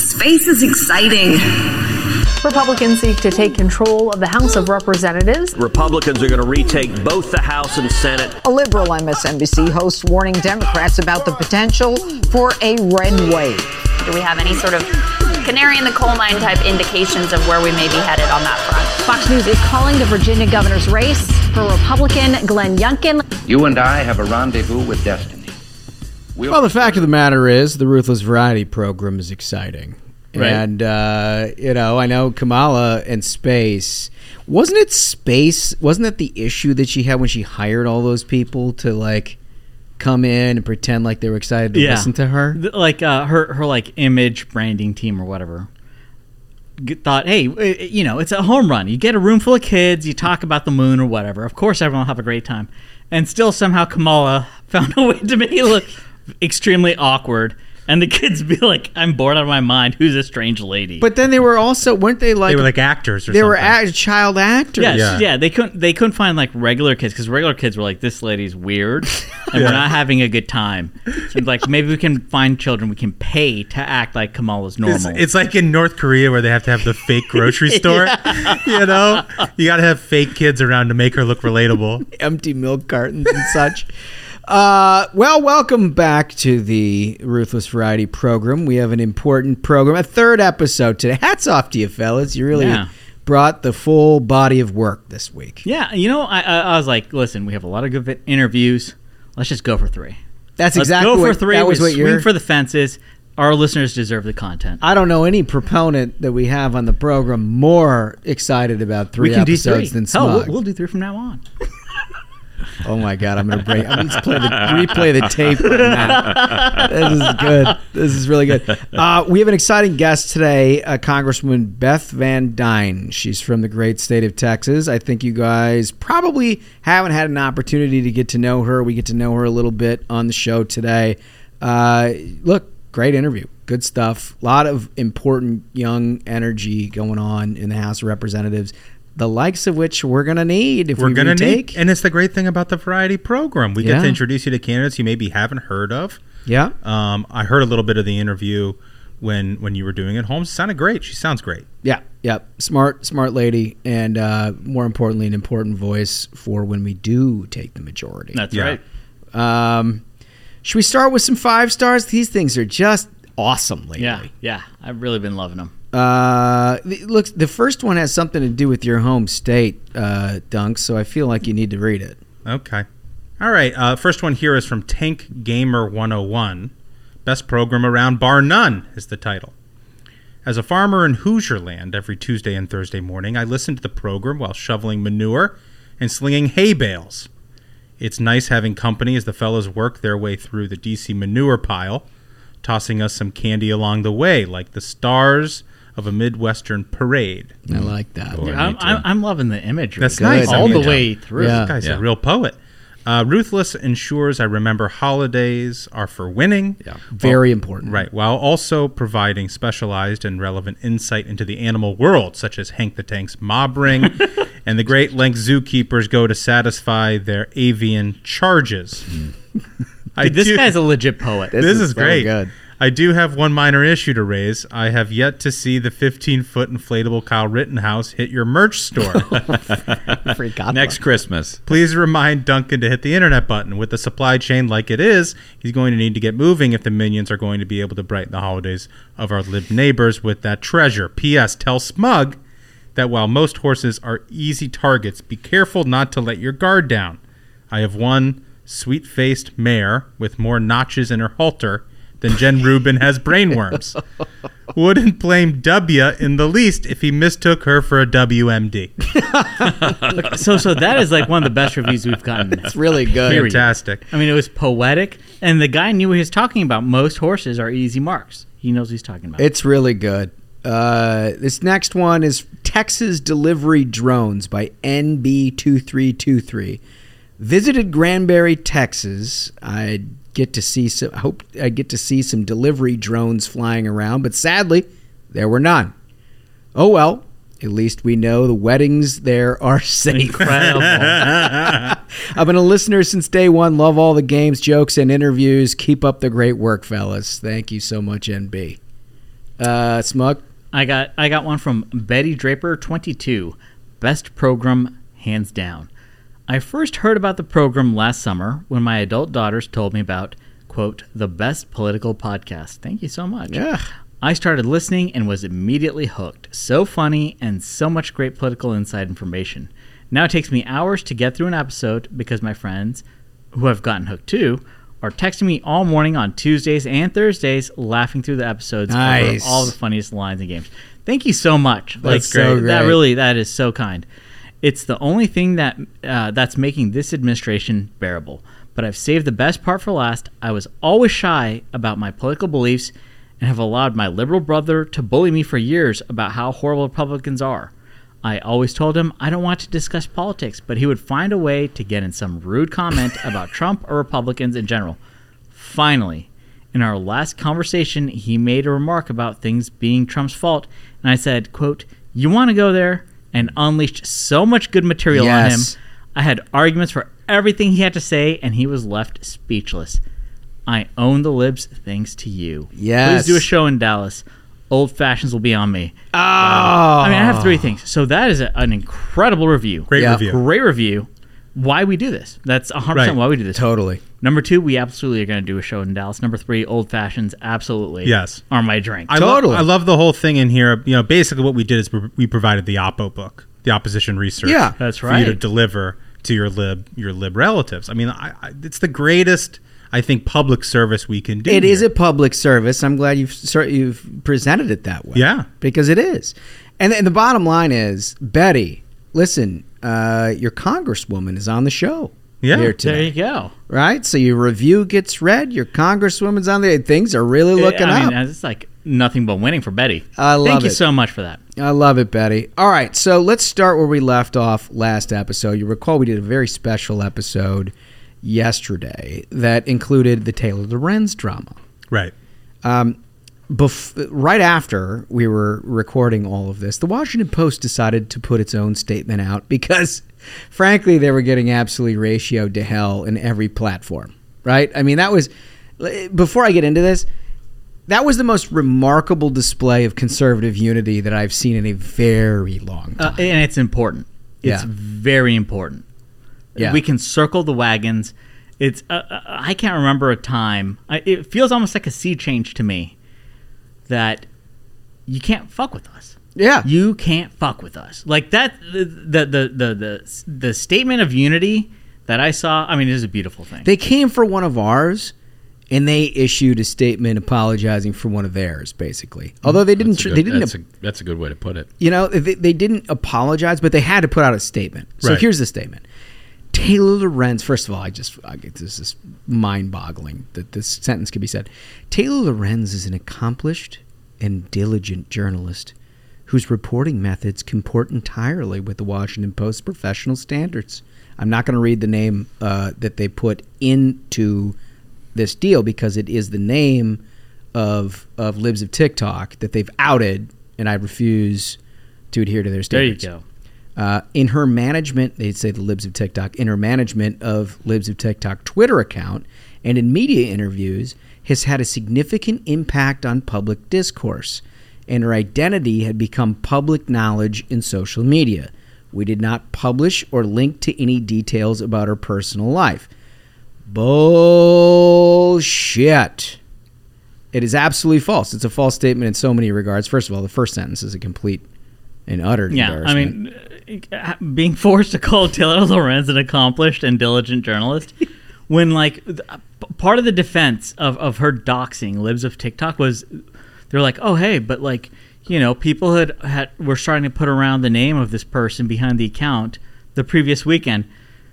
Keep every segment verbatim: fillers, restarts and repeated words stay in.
Space is exciting. Republicans seek to take control of the House of Representatives. Republicans are going to retake both the House and Senate. A liberal M S N B C host warning Democrats about the potential for a red wave. Do we have any sort of canary in the coal mine type indications of where we may be headed on that front? Fox News is calling the Virginia governor's race for Republican Glenn Youngkin. You and I have a rendezvous with destiny. We'll, well, the fact of the matter is the Ruthless Variety program is exciting. Right. And, uh, you know, I know Kamala and space. Wasn't it space? Wasn't that the issue that she had when she hired all those people to, like, come in and pretend like they were excited to yeah. listen to her? Like, uh, her, her, like, image branding team or whatever thought, hey, you know, it's a home run. You get a room full of kids. You talk about the moon or whatever. Of course, everyone will have a great time. And still somehow Kamala found a way to make it look extremely awkward. And the kids be like, I'm bored out of my mind. Who's this strange lady? But then they were also, weren't they like... They were like actors or they something. They were act- child actors. Yes, yeah. yeah. They couldn't They couldn't find like regular kids because regular kids were like, this lady's weird and yeah. we're not having a good time. So like, maybe we can find children we can pay to act like Kamala's normal. It's, it's like in North Korea where they have to have the fake grocery store. yeah. You know? You got to have fake kids around to make her look relatable. Empty milk cartons and such. Uh, well, welcome back to the Ruthless Variety program. We have an important program, a third episode today. Hats off to you, fellas. You really yeah. brought the full body of work this week. Yeah, you know, I, I was like, listen, we have a lot of good interviews. Let's just go for three. That's Let's exactly go for three. That was we what swing you're... for the fences. Our listeners deserve the content. I don't know any proponent that we have on the program more excited about three we can episodes do three. Than Smug. Oh, we'll, we'll do three from now on. Oh my God! I'm gonna break. I'm gonna play the, replay the tape. On that. This is good. This is really good. Uh, we have an exciting guest today, uh, Congresswoman Beth Van Dyne. She's from the great state of Texas. I think you guys probably haven't had an opportunity to get to know her. We get to know her a little bit on the show today. Uh, look, great interview. Good stuff. A lot of important young energy going on in the House of Representatives. The likes of which we're going to need if we're we going to take. And it's the great thing about the variety program. We yeah. get to introduce you to candidates you maybe haven't heard of. Yeah. Um, I heard a little bit of the interview when when you were doing it. Holmes sounded great. She sounds great. Yeah. Yeah. Smart, smart lady. And uh, more importantly, an important voice for when we do take the majority. That's yeah. right. Um, should we start with some five stars? These things are just awesome lately. Yeah. Yeah. I've really been loving them. Uh, look, the first one has something to do with your home state, uh, Dunk, so I feel like you need to read it. Okay. All right. Uh, first one here is from Tank Gamer one oh one. Best program around, bar none, is the title. As a farmer in Hoosierland, every Tuesday and Thursday morning, I listen to the program while shoveling manure and slinging hay bales. It's nice having company as the fellows work their way through the D C manure pile, tossing us some candy along the way, like the stars of a Midwestern parade. I like that. Boy, yeah, I'm, I'm, I'm loving the imagery. That's Good. Nice. All I mean, the way through. Yeah. This guy's yeah. a real poet. Uh, Ruthless ensures I remember holidays are for winning. Yeah. Very while, important. Right. While also providing specialized and relevant insight into the animal world, such as Hank the Tank's mob ring and the Great Lakes zookeepers go to satisfy their avian charges. Mm. I Dude, this do, guy's a legit poet. This, this is, is great. Good. I do have one minor issue to raise. I have yet to see the fifteen-foot inflatable Kyle Rittenhouse hit your merch store. Next one. Christmas. Please remind Duncan to hit the internet button. With the supply chain like it is, he's going to need to get moving if the minions are going to be able to brighten the holidays of our lib neighbors with that treasure. P S. Tell Smug that while most horses are easy targets, be careful not to let your guard down. I have one sweet-faced mare with more notches in her halter then Jen Rubin has brainworms. Wouldn't blame W in the least if he mistook her for a W M D. so, so that is like one of the best reviews we've gotten. It's really good. Period. Fantastic. I mean, it was poetic, and the guy knew what he was talking about. Most horses are easy marks. He knows what he's talking about. It's really good. Uh, this next one is Texas Delivery Drones by N B two three two three. Visited Granbury, Texas. I... Get to see some. I hope I get to see some delivery drones flying around, but sadly, there were none. Oh well, at least we know the weddings there are safe. Incredible. I've been a listener since day one. Love all the games, jokes, and interviews. Keep up the great work, fellas. Thank you so much, N B. Uh, Smug? I got I got one from Betty Draper, twenty-two. Best program, hands down. I first heard about the program last summer when my adult daughters told me about, quote, the best political podcast. Thank you so much. Yeah. I started listening and was immediately hooked. So funny and so much great political inside information. Now it takes me hours to get through an episode because my friends, who I've gotten hooked to, are texting me all morning on Tuesdays and Thursdays, laughing through the episodes. Nice. Over all the funniest lines and games. Thank you so much. That's like, so great. That really, that is so kind. It's the only thing that uh, that's making this administration bearable. But I've saved the best part for last. I was always shy about my political beliefs and have allowed my liberal brother to bully me for years about how horrible Republicans are. I always told him I don't want to discuss politics, but he would find a way to get in some rude comment about Trump or Republicans in general. Finally, in our last conversation, he made a remark about things being Trump's fault, and I said, quote, you want to go there? And unleashed so much good material yes. on him. I had arguments for everything he had to say, and he was left speechless. I own the libs thanks to you. Yes. Please do a show in Dallas. Old fashions will be on me. Oh. Uh, I mean, I have three things. So that is a, an incredible review. Great yeah. review. Great review. Why we do this. That's one hundred percent right. why we do this. Totally. Number two, we absolutely are going to do a show in Dallas. Number three, old fashions absolutely yes. are my drink. I totally. Lo- I love the whole thing in here. You know, basically what we did is we provided the oppo book, the opposition research. Yeah, that's right. For you to deliver to your lib, your lib relatives. I mean, I, I, it's the greatest... I think public service we can do. It here. Is a public service. I'm glad you've you've presented it that way. Yeah, because it is. And, and the bottom line is, Betty, listen, uh, your congresswoman is on the show. Yeah, here today. There you go. Right, so your review gets read. Your congresswoman's on there. Things are really looking I mean, up. It's like nothing but winning for Betty. I love Thank it. Thank you so much for that. I love it, Betty. All right, so let's start where we left off last episode. You recall we did a very special episode yesterday that included the Taylor Lorenz drama. Right. Um, bef- right after we were recording all of this, the Washington Post decided to put its own statement out because, frankly, they were getting absolutely ratioed to hell in every platform. Right? I mean, that was... Before I get into this, that was the most remarkable display of conservative unity that I've seen in a very long time. Uh, and it's important. It's yeah. very important. Yeah. We can circle the wagons. It's uh, uh, I can't remember a time. I, it feels almost like a sea change to me that you can't fuck with us. Yeah, you can't fuck with us. Like that, the the the the the, the statement of unity that I saw. I mean, it is a beautiful thing. They came for one of ours, and they issued a statement apologizing for one of theirs, basically. Although they didn't, that's a good, they didn't. That's a, that's a good way to put it. You know, they, they didn't apologize, but they had to put out a statement. So right. here's the statement. Taylor Lorenz, first of all, I just, I, this is mind-boggling that this sentence could be said. Taylor Lorenz is an accomplished and diligent journalist whose reporting methods comport entirely with the Washington Post's professional standards. I'm not going to read the name uh, that they put into this deal because it is the name of of Libs of TikTok that they've outed, and I refuse to adhere to their standards. There you go. Uh, in her management, they'd say the Libs of TikTok, in her management of Libs of TikTok Twitter account and in media interviews, has had a significant impact on public discourse, and her identity had become public knowledge in social media. We did not publish or link to any details about her personal life. Bullshit. It is absolutely false. It's a false statement in so many regards. First of all, the first sentence is a complete and utter yeah, embarrassment. Yeah, I mean... being forced to call Taylor Lorenz an accomplished and diligent journalist when, like, part of the defense of, of her doxing Libs of TikTok was they're like, oh, hey, but, like, you know, people had, had were starting to put around the name of this person behind the account the previous weekend.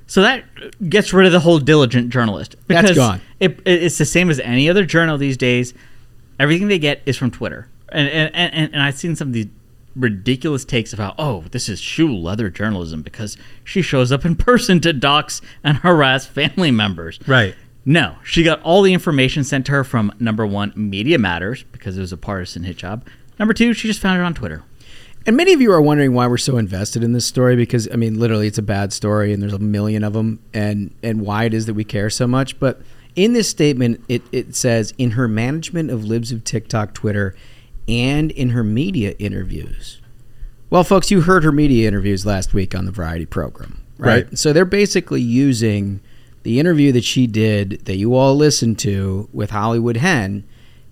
So that gets rid of the whole diligent journalist. Because that's gone. It, it's the same as any other journal these days. Everything they get is from Twitter. And, and, and, and I've seen some of these ridiculous takes about, oh, this is shoe leather journalism because she shows up in person to dox and harass family members. Right. No, she got all the information sent to her from, number one, Media Matters, because it was a partisan hit job. Number two, she just found it on Twitter. And many of you are wondering why we're so invested in this story, because, I mean, literally it's a bad story and there's a million of them, and, and why it is that we care so much. But in this statement, it, it says, in her management of Libs of TikTok Twitter and in her media interviews. Well, folks, you heard her media interviews last week on the Variety program, right? Right. So they're basically using the interview that she did that you all listened to with Hollywood Hen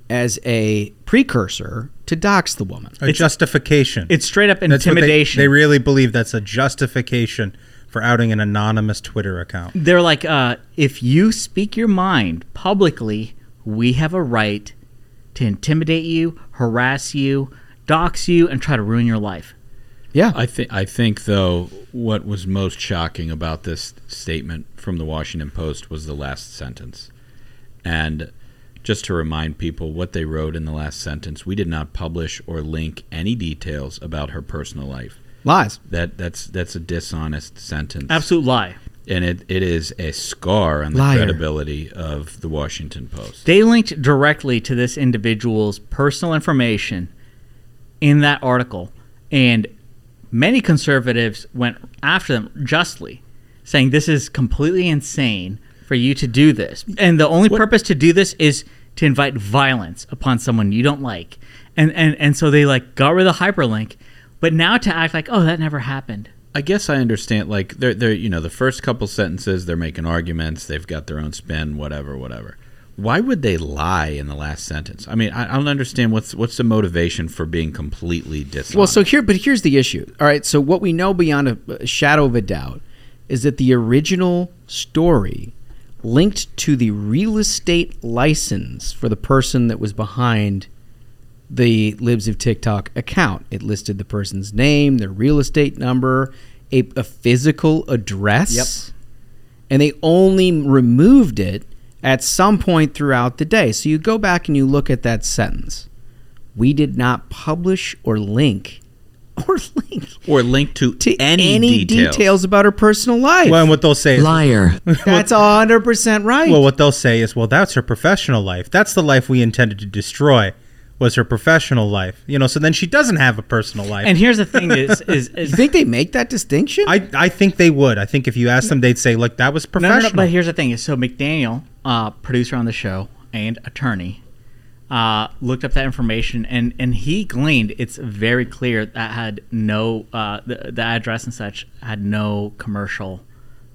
as a precursor to dox the woman. A it's, justification. It's straight up intimidation. They, they really believe that's a justification for outing an anonymous Twitter account. They're like, uh, if you speak your mind publicly, we have a right to intimidate you, harass you, dox you, and try to ruin your life. Yeah. I think, I think though, what was most shocking about this statement from the Washington Post was the last sentence. And just to remind people what they wrote in the last sentence, we did not publish or link any details about her personal life. Lies. That that's that's a dishonest sentence. Absolute lie. And it, it is a scar on the Liar. credibility of the Washington Post. They linked directly to this individual's personal information in that article, and many conservatives went after them justly, saying this is completely insane for you to do this. And the only what? purpose to do this is to invite violence upon someone you don't like. And, and, and so they like got rid of the hyperlink, but now to act like, oh, that never happened. I guess I understand, like, they're, they're, you know, the first couple sentences, they're making arguments, they've got their own spin, whatever, whatever. Why would they lie in the last sentence? I mean, I, I don't understand what's what's the motivation for being completely dishonest. Well, so here, but here's the issue. All right, so what we know beyond a, a shadow of a doubt is that the original story linked to the real estate license for the person that was behind the Libs of TikTok account. It listed the person's name, their real estate number, a, a physical address. Yep. And they only removed it at some point throughout the day. So you go back and you look at that sentence. We did not publish or link or link or link to, to any, any details. details about her personal life. Well, and what they'll say is liar. That's one hundred percent right. Well, what they'll say is, well, that's her professional life. That's the life we intended to destroy. Was her professional life, you know? So then she doesn't have a personal life. And here's the thing: is, is, is you think they make that distinction? I, I think they would. I think if you asked them, they'd say, "Look, that was professional." No, no, no, but here's the thing: is so McDaniel, uh, producer on the show and attorney, uh, looked up that information, and and he gleaned it's very clear that had no uh, the, the address and such had no commercial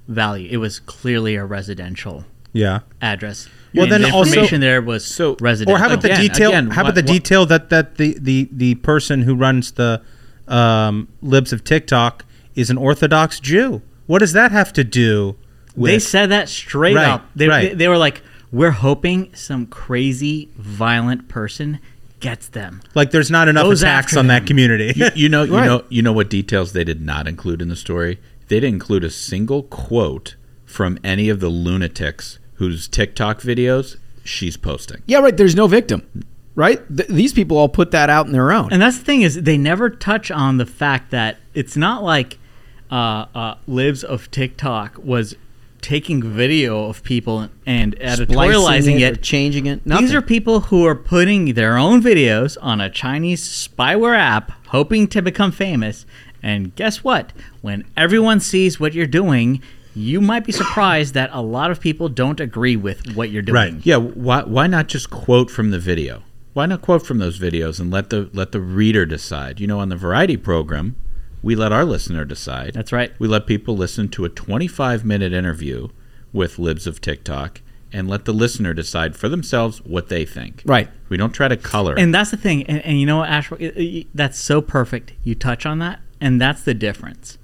value. It was clearly a residential yeah address. Well, and then the information also, there was so resident. Or how about again, the detail? Again, how about what, the detail that, that the, the, the person who runs the um, Libs of TikTok is an Orthodox Jew? What does that have to do with? They said that straight right, up. They, right. they they were like, we're hoping some crazy violent person gets them. Like there's not enough Those attacks on them. That community. you, you know, you right. know, you know what details they did not include in the story? They didn't include a single quote from any of the lunatics whose TikTok videos she's posting. Yeah, right. There's no victim, right? Th- these people all put that out on their own. And that's the thing is they never touch on the fact that it's not like uh, uh, Libs of TikTok was taking video of people and editorializing it, it. Or changing it. Nothing. These are people who are putting their own videos on a Chinese spyware app hoping to become famous. And guess what? When everyone sees what you're doing, you might be surprised that a lot of people don't agree with what you're doing. Right. Yeah, why why not just quote from the video? Why not quote from those videos and let the let the reader decide? You know, on the Variety program, we let our listener decide. That's right. We let people listen to a twenty-five minute interview with Libs of TikTok and let the listener decide for themselves what they think. Right. We don't try to color. And that's the thing. And, and you know what, Ash, that's so perfect. You touch on that, and that's the difference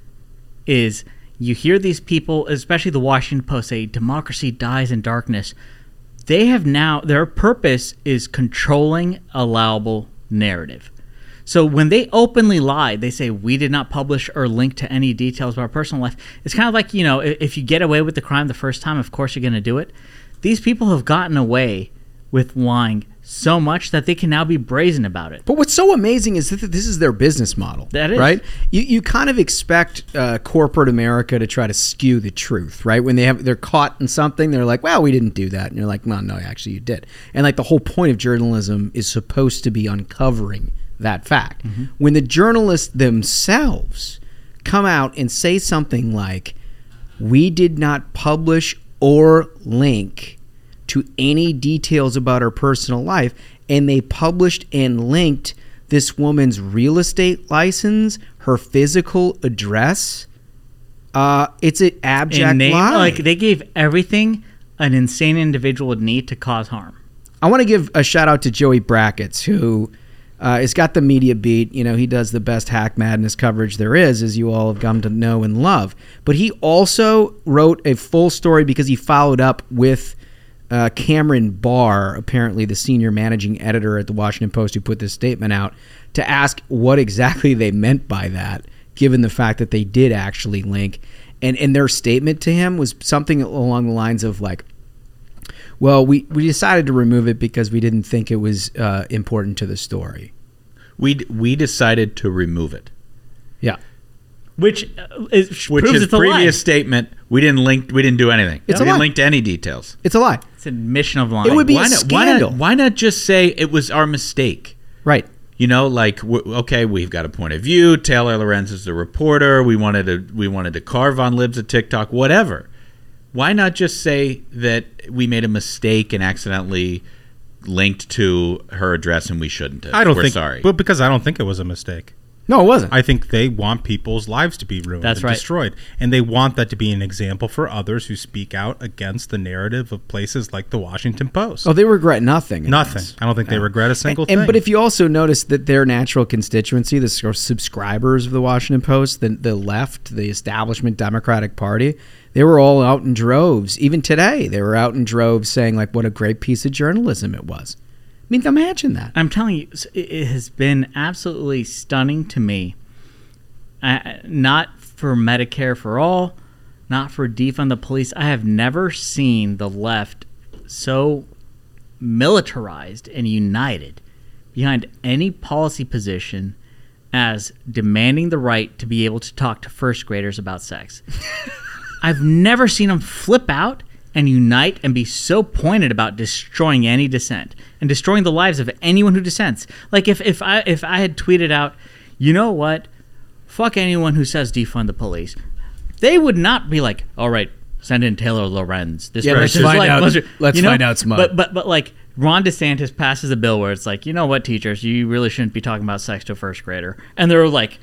is – you hear these people, especially the Washington Post, say democracy dies in darkness. They have now, their purpose is controlling allowable narrative. So when they openly lie, they say we did not publish or link to any details about our personal life. It's kind of like, you know, if you get away with the crime the first time, of course you're going to do it. These people have gotten away with lying so much that they can now be brazen about it. But what's so amazing is that this is their business model. That is. Right? You you kind of expect uh, corporate America to try to skew the truth, right? When they have, they're caught in something, they're like, well, we didn't do that. And you're like, no, no, actually you did. And like the whole point of journalism is supposed to be uncovering that fact. Mm-hmm. When the journalists themselves come out and say something like, we did not publish or link to any details about her personal life, and they published and linked this woman's real estate license, her physical address. Uh, it's an abject they, lie. Like, they gave everything an insane individual would need to cause harm. I want to give a shout out to Joey Brackets, who uh, has got the media beat. You know, he does the best hack madness coverage there is, as you all have come to know and love. But he also wrote a full story because he followed up with uh, Cameron Barr, apparently the senior managing editor at the Washington Post, who put this statement out, to ask what exactly they meant by that, given the fact that they did actually link. And, and their statement to him was something along the lines of like, well, we, we decided to remove it because we didn't think it was uh, important to the story. We we decided to remove it. Yeah, which is, which is previous statement. We didn't link. We didn't do anything. It's we a didn't lie. link to any details. It's a lie. It's an admission of lying. It would be why a not, scandal. Why not, why not just say it was our mistake? Right. You know, like, okay, we've got a point of view. Taylor Lorenz is the reporter. We wanted to we wanted to carve on Libs of TikTok. Whatever. Why not just say that we made a mistake and accidentally linked to her address and we shouldn't have? I don't We're think, sorry. But because I don't think it was a mistake. No, it wasn't. I think they want people's lives to be ruined That's and right. destroyed. And they want that to be an example for others who speak out against the narrative of places like the Washington Post. Oh, they regret nothing. Nothing. This. I don't think no. they regret a single and, thing. And, but if you also notice that their natural constituency, the subscribers of the Washington Post, the, the left, the establishment Democratic Party, they were all out in droves. Even today, they were out in droves saying, like, what a great piece of journalism it was. I mean, imagine that. I'm telling you, it has been absolutely stunning to me. I, not for Medicare for All, not for defund the police. I have never seen the left so militarized and united behind any policy position as demanding the right to be able to talk to first graders about sex. I've never seen them flip out and unite and be so pointed about destroying any dissent and destroying the lives of anyone who dissents. Like if, if I if I had tweeted out, you know what, fuck anyone who says defund the police, they would not be like, all right, send in Taylor Lorenz. This yeah, let's find like, out. Let's, let's you know? find out some. But but but like Ron DeSantis passes a bill where it's like, you know what, teachers, you really shouldn't be talking about sex to a first grader, and they're like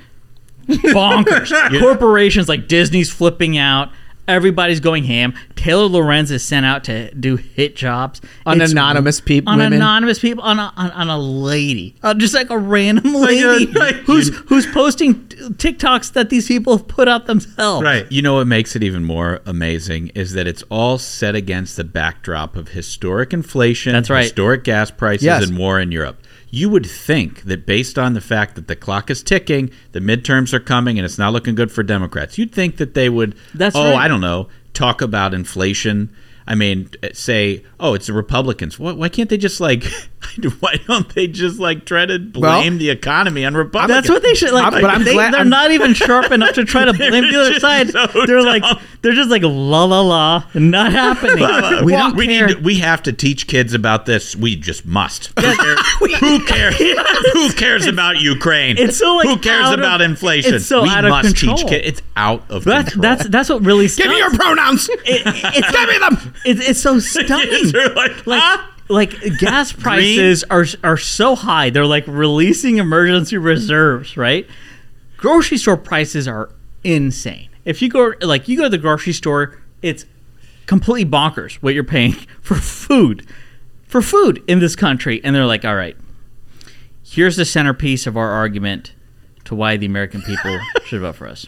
bonkers. yeah. Corporations like Disney's flipping out. Everybody's going ham. Taylor Lorenz is sent out to do hit jobs on it's anonymous people, on women. anonymous people, on a, on, on a lady, uh, just like a random lady like a, like, who's who's posting TikToks that these people have put out themselves. Right. You know what makes it even more amazing is that it's all set against the backdrop of historic inflation, That's right. historic gas prices, yes. and war in Europe. You would think that based on the fact that the clock is ticking, the midterms are coming, and it's not looking good for Democrats, you'd think that they would, That's oh, right. I don't know, talk about inflation. I mean, say, oh, it's the Republicans. Why, why can't they just like, why don't they just like try to blame well, the economy on Republicans? That's what they should, like, I'm, but I'm they, glad, they're I'm, not even sharp enough to try to blame the other side. So they're dumb. like, they're just like, la, la, la, not happening. we well, don't we, care. Need to, we have to teach kids about this. We just must. Who cares? Who cares, Who cares about Ukraine? It's so like Who cares of, about inflation? It's so we out must of control. Teach kids. It's out of that, control. That's, that's what really stunts. Give me your pronouns. It, it's, Give me them. It's, it's so stunning. like, like, huh? like gas prices are are so high. They're like releasing emergency reserves, right? Grocery store prices are insane. If you go like you go to the grocery store, it's completely bonkers what you're paying for food, for food in this country. And they're like, all right, here's the centerpiece of our argument to why the American people should vote for us.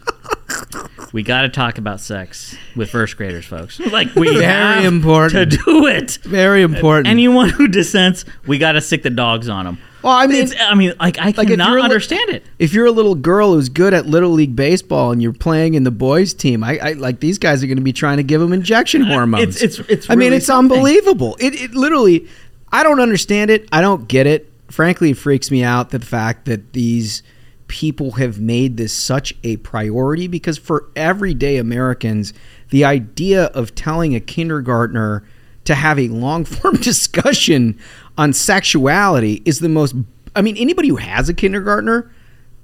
We got to talk about sex with first graders, folks. Like, we Very have important. to do it. Very important. Anyone who dissents, we got to stick the dogs on them. Well, I mean, it's, I mean, like, I like cannot understand li- it. If you're a little girl who's good at Little League Baseball and you're playing in the boys' team, I, I like these guys are going to be trying to give them injection hormones. It's, it's, it's. Really I mean, it's something. unbelievable. It, it literally, I don't understand it. I don't get it. Frankly, it freaks me out the fact that these people have made this such a priority, because for everyday Americans, the idea of telling a kindergartner to have a long-form discussion on sexuality is the most... I mean, anybody who has a kindergartner,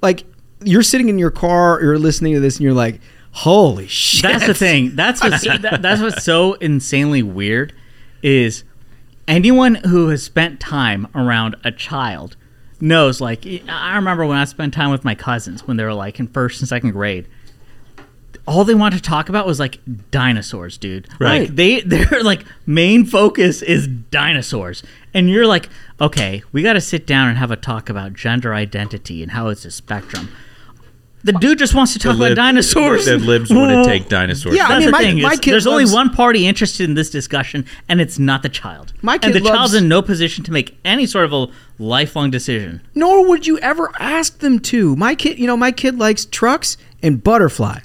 like, you're sitting in your car, you're listening to this, and you're like, holy shit. That's the thing. That's what's, that, that's what's so insanely weird is anyone who has spent time around a child knows, like, I remember when I spent time with my cousins when they were, like, in first and second grade. All they wanted to talk about was, like, dinosaurs, dude. Right. Like, they, their, like, main focus is dinosaurs. And you're like, okay, we got to sit down and have a talk about gender identity and how it's a spectrum. The dude just wants to talk lib, about dinosaurs. The libs want to take dinosaurs. Yeah, I mean, my, my kid There's loves, only one party interested in this discussion, and it's not the child. My kid and the loves, child's in no position to make any sort of a lifelong decision. Nor would you ever ask them to. My kid, you know, my kid likes trucks and butterflies.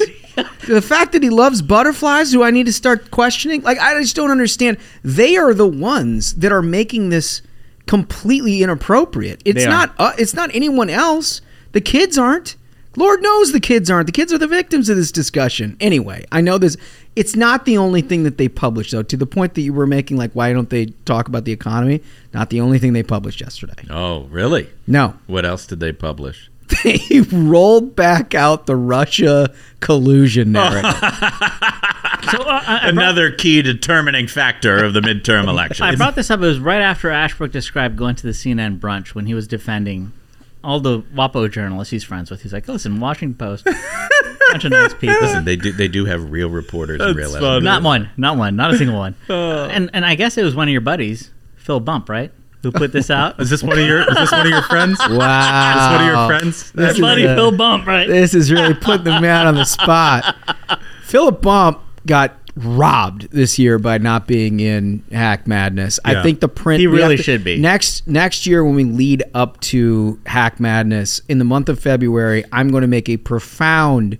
The fact that he loves butterflies, do I need to start questioning? Like, I just don't understand. They are the ones that are making this completely inappropriate. It's not. Uh, it's not anyone else. The kids aren't. Lord knows the kids aren't. The kids are the victims of this discussion. Anyway, I know this. It's not the only thing that they publish, though. To the point that you were making, like, why don't they talk about the economy? Not the only thing they published yesterday. Oh, really? No. What else did they publish? They rolled back out the Russia collusion narrative. So, uh, I, I Another brought, key determining factor of the midterm election. I brought this up. It was right after Ashbrook described going to the C N N brunch when he was defending all the WAPO journalists he's friends with. He's like, listen, Washington Post, bunch of nice people. Listen, they do they do have real reporters and real editors. Not one, not one, not a single one. Uh, and and I guess it was one of your buddies, Phil Bump, right? Who put this out? Is this one of your? Is this one of your friends? Wow! Is this one of your friends? That's buddy a, Phil Bump, right? This is really putting the man on the spot. Philip Bump got robbed this year by not being in Hack Madness. Yeah. I think the print he really to, should be next next year when we lead up to Hack Madness in the month of February. I'm going to make a profound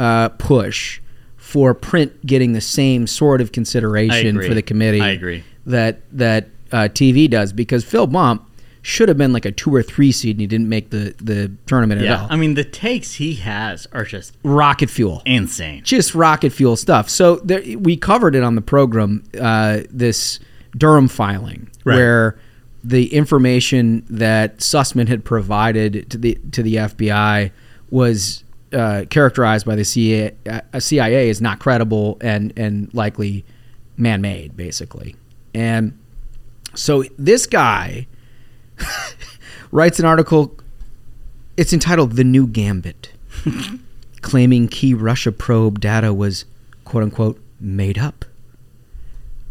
uh, push for print getting the same sort of consideration for the committee. I agree that that uh, T V does, because Phil Bump should have been like a two or three seed and he didn't make the, the tournament yeah. at all. I mean, the takes he has are just rocket fuel. Insane. Just rocket fuel stuff. So there, we covered it on the program, uh, this Durham filing, right, where the information that Sussman had provided to the to the F B I was uh, characterized by the C I A, uh, C I A as not credible and, and likely man-made, basically. And so this guy writes an article. It's entitled "The New Gambit," claiming key Russia probe data was "quote unquote" made up.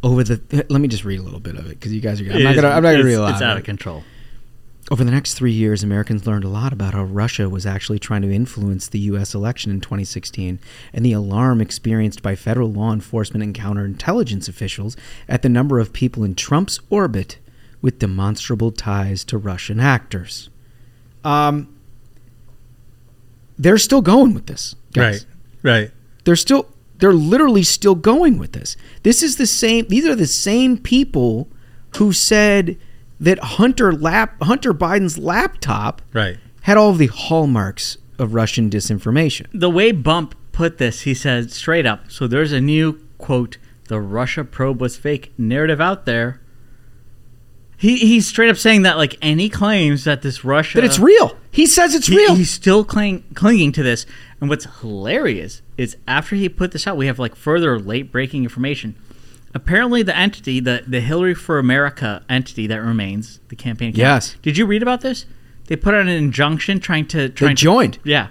Over the let me just read a little bit of it because you guys are. I'm it not is, gonna. I'm not gonna read a lot. It's out of, of control. Over the next three years, Americans learned a lot about how Russia was actually trying to influence the U S election in twenty sixteen and the alarm experienced by federal law enforcement and counterintelligence officials at the number of people in Trump's orbit with demonstrable ties to Russian actors. Um, they're still going with this, guys. Right, right. They're still, they're literally still going with this. This is the same, these are the same people who said that Hunter lap, Hunter Biden's laptop right. had all of the hallmarks of Russian disinformation. The way Bump put this, he said straight up, so there's a new, quote, "the Russia probe was fake" narrative out there. He he's straight up saying that, like, any claims that this Russia that it's real. He says it's he, real. He's still cling, clinging to this. And what's hilarious is after he put this out, we have, like, further late breaking information. Apparently, the entity, the the Hillary for America entity that remains the campaign. Account, yes. Did you read about this? They put out an injunction trying to trying they joined. To, yeah,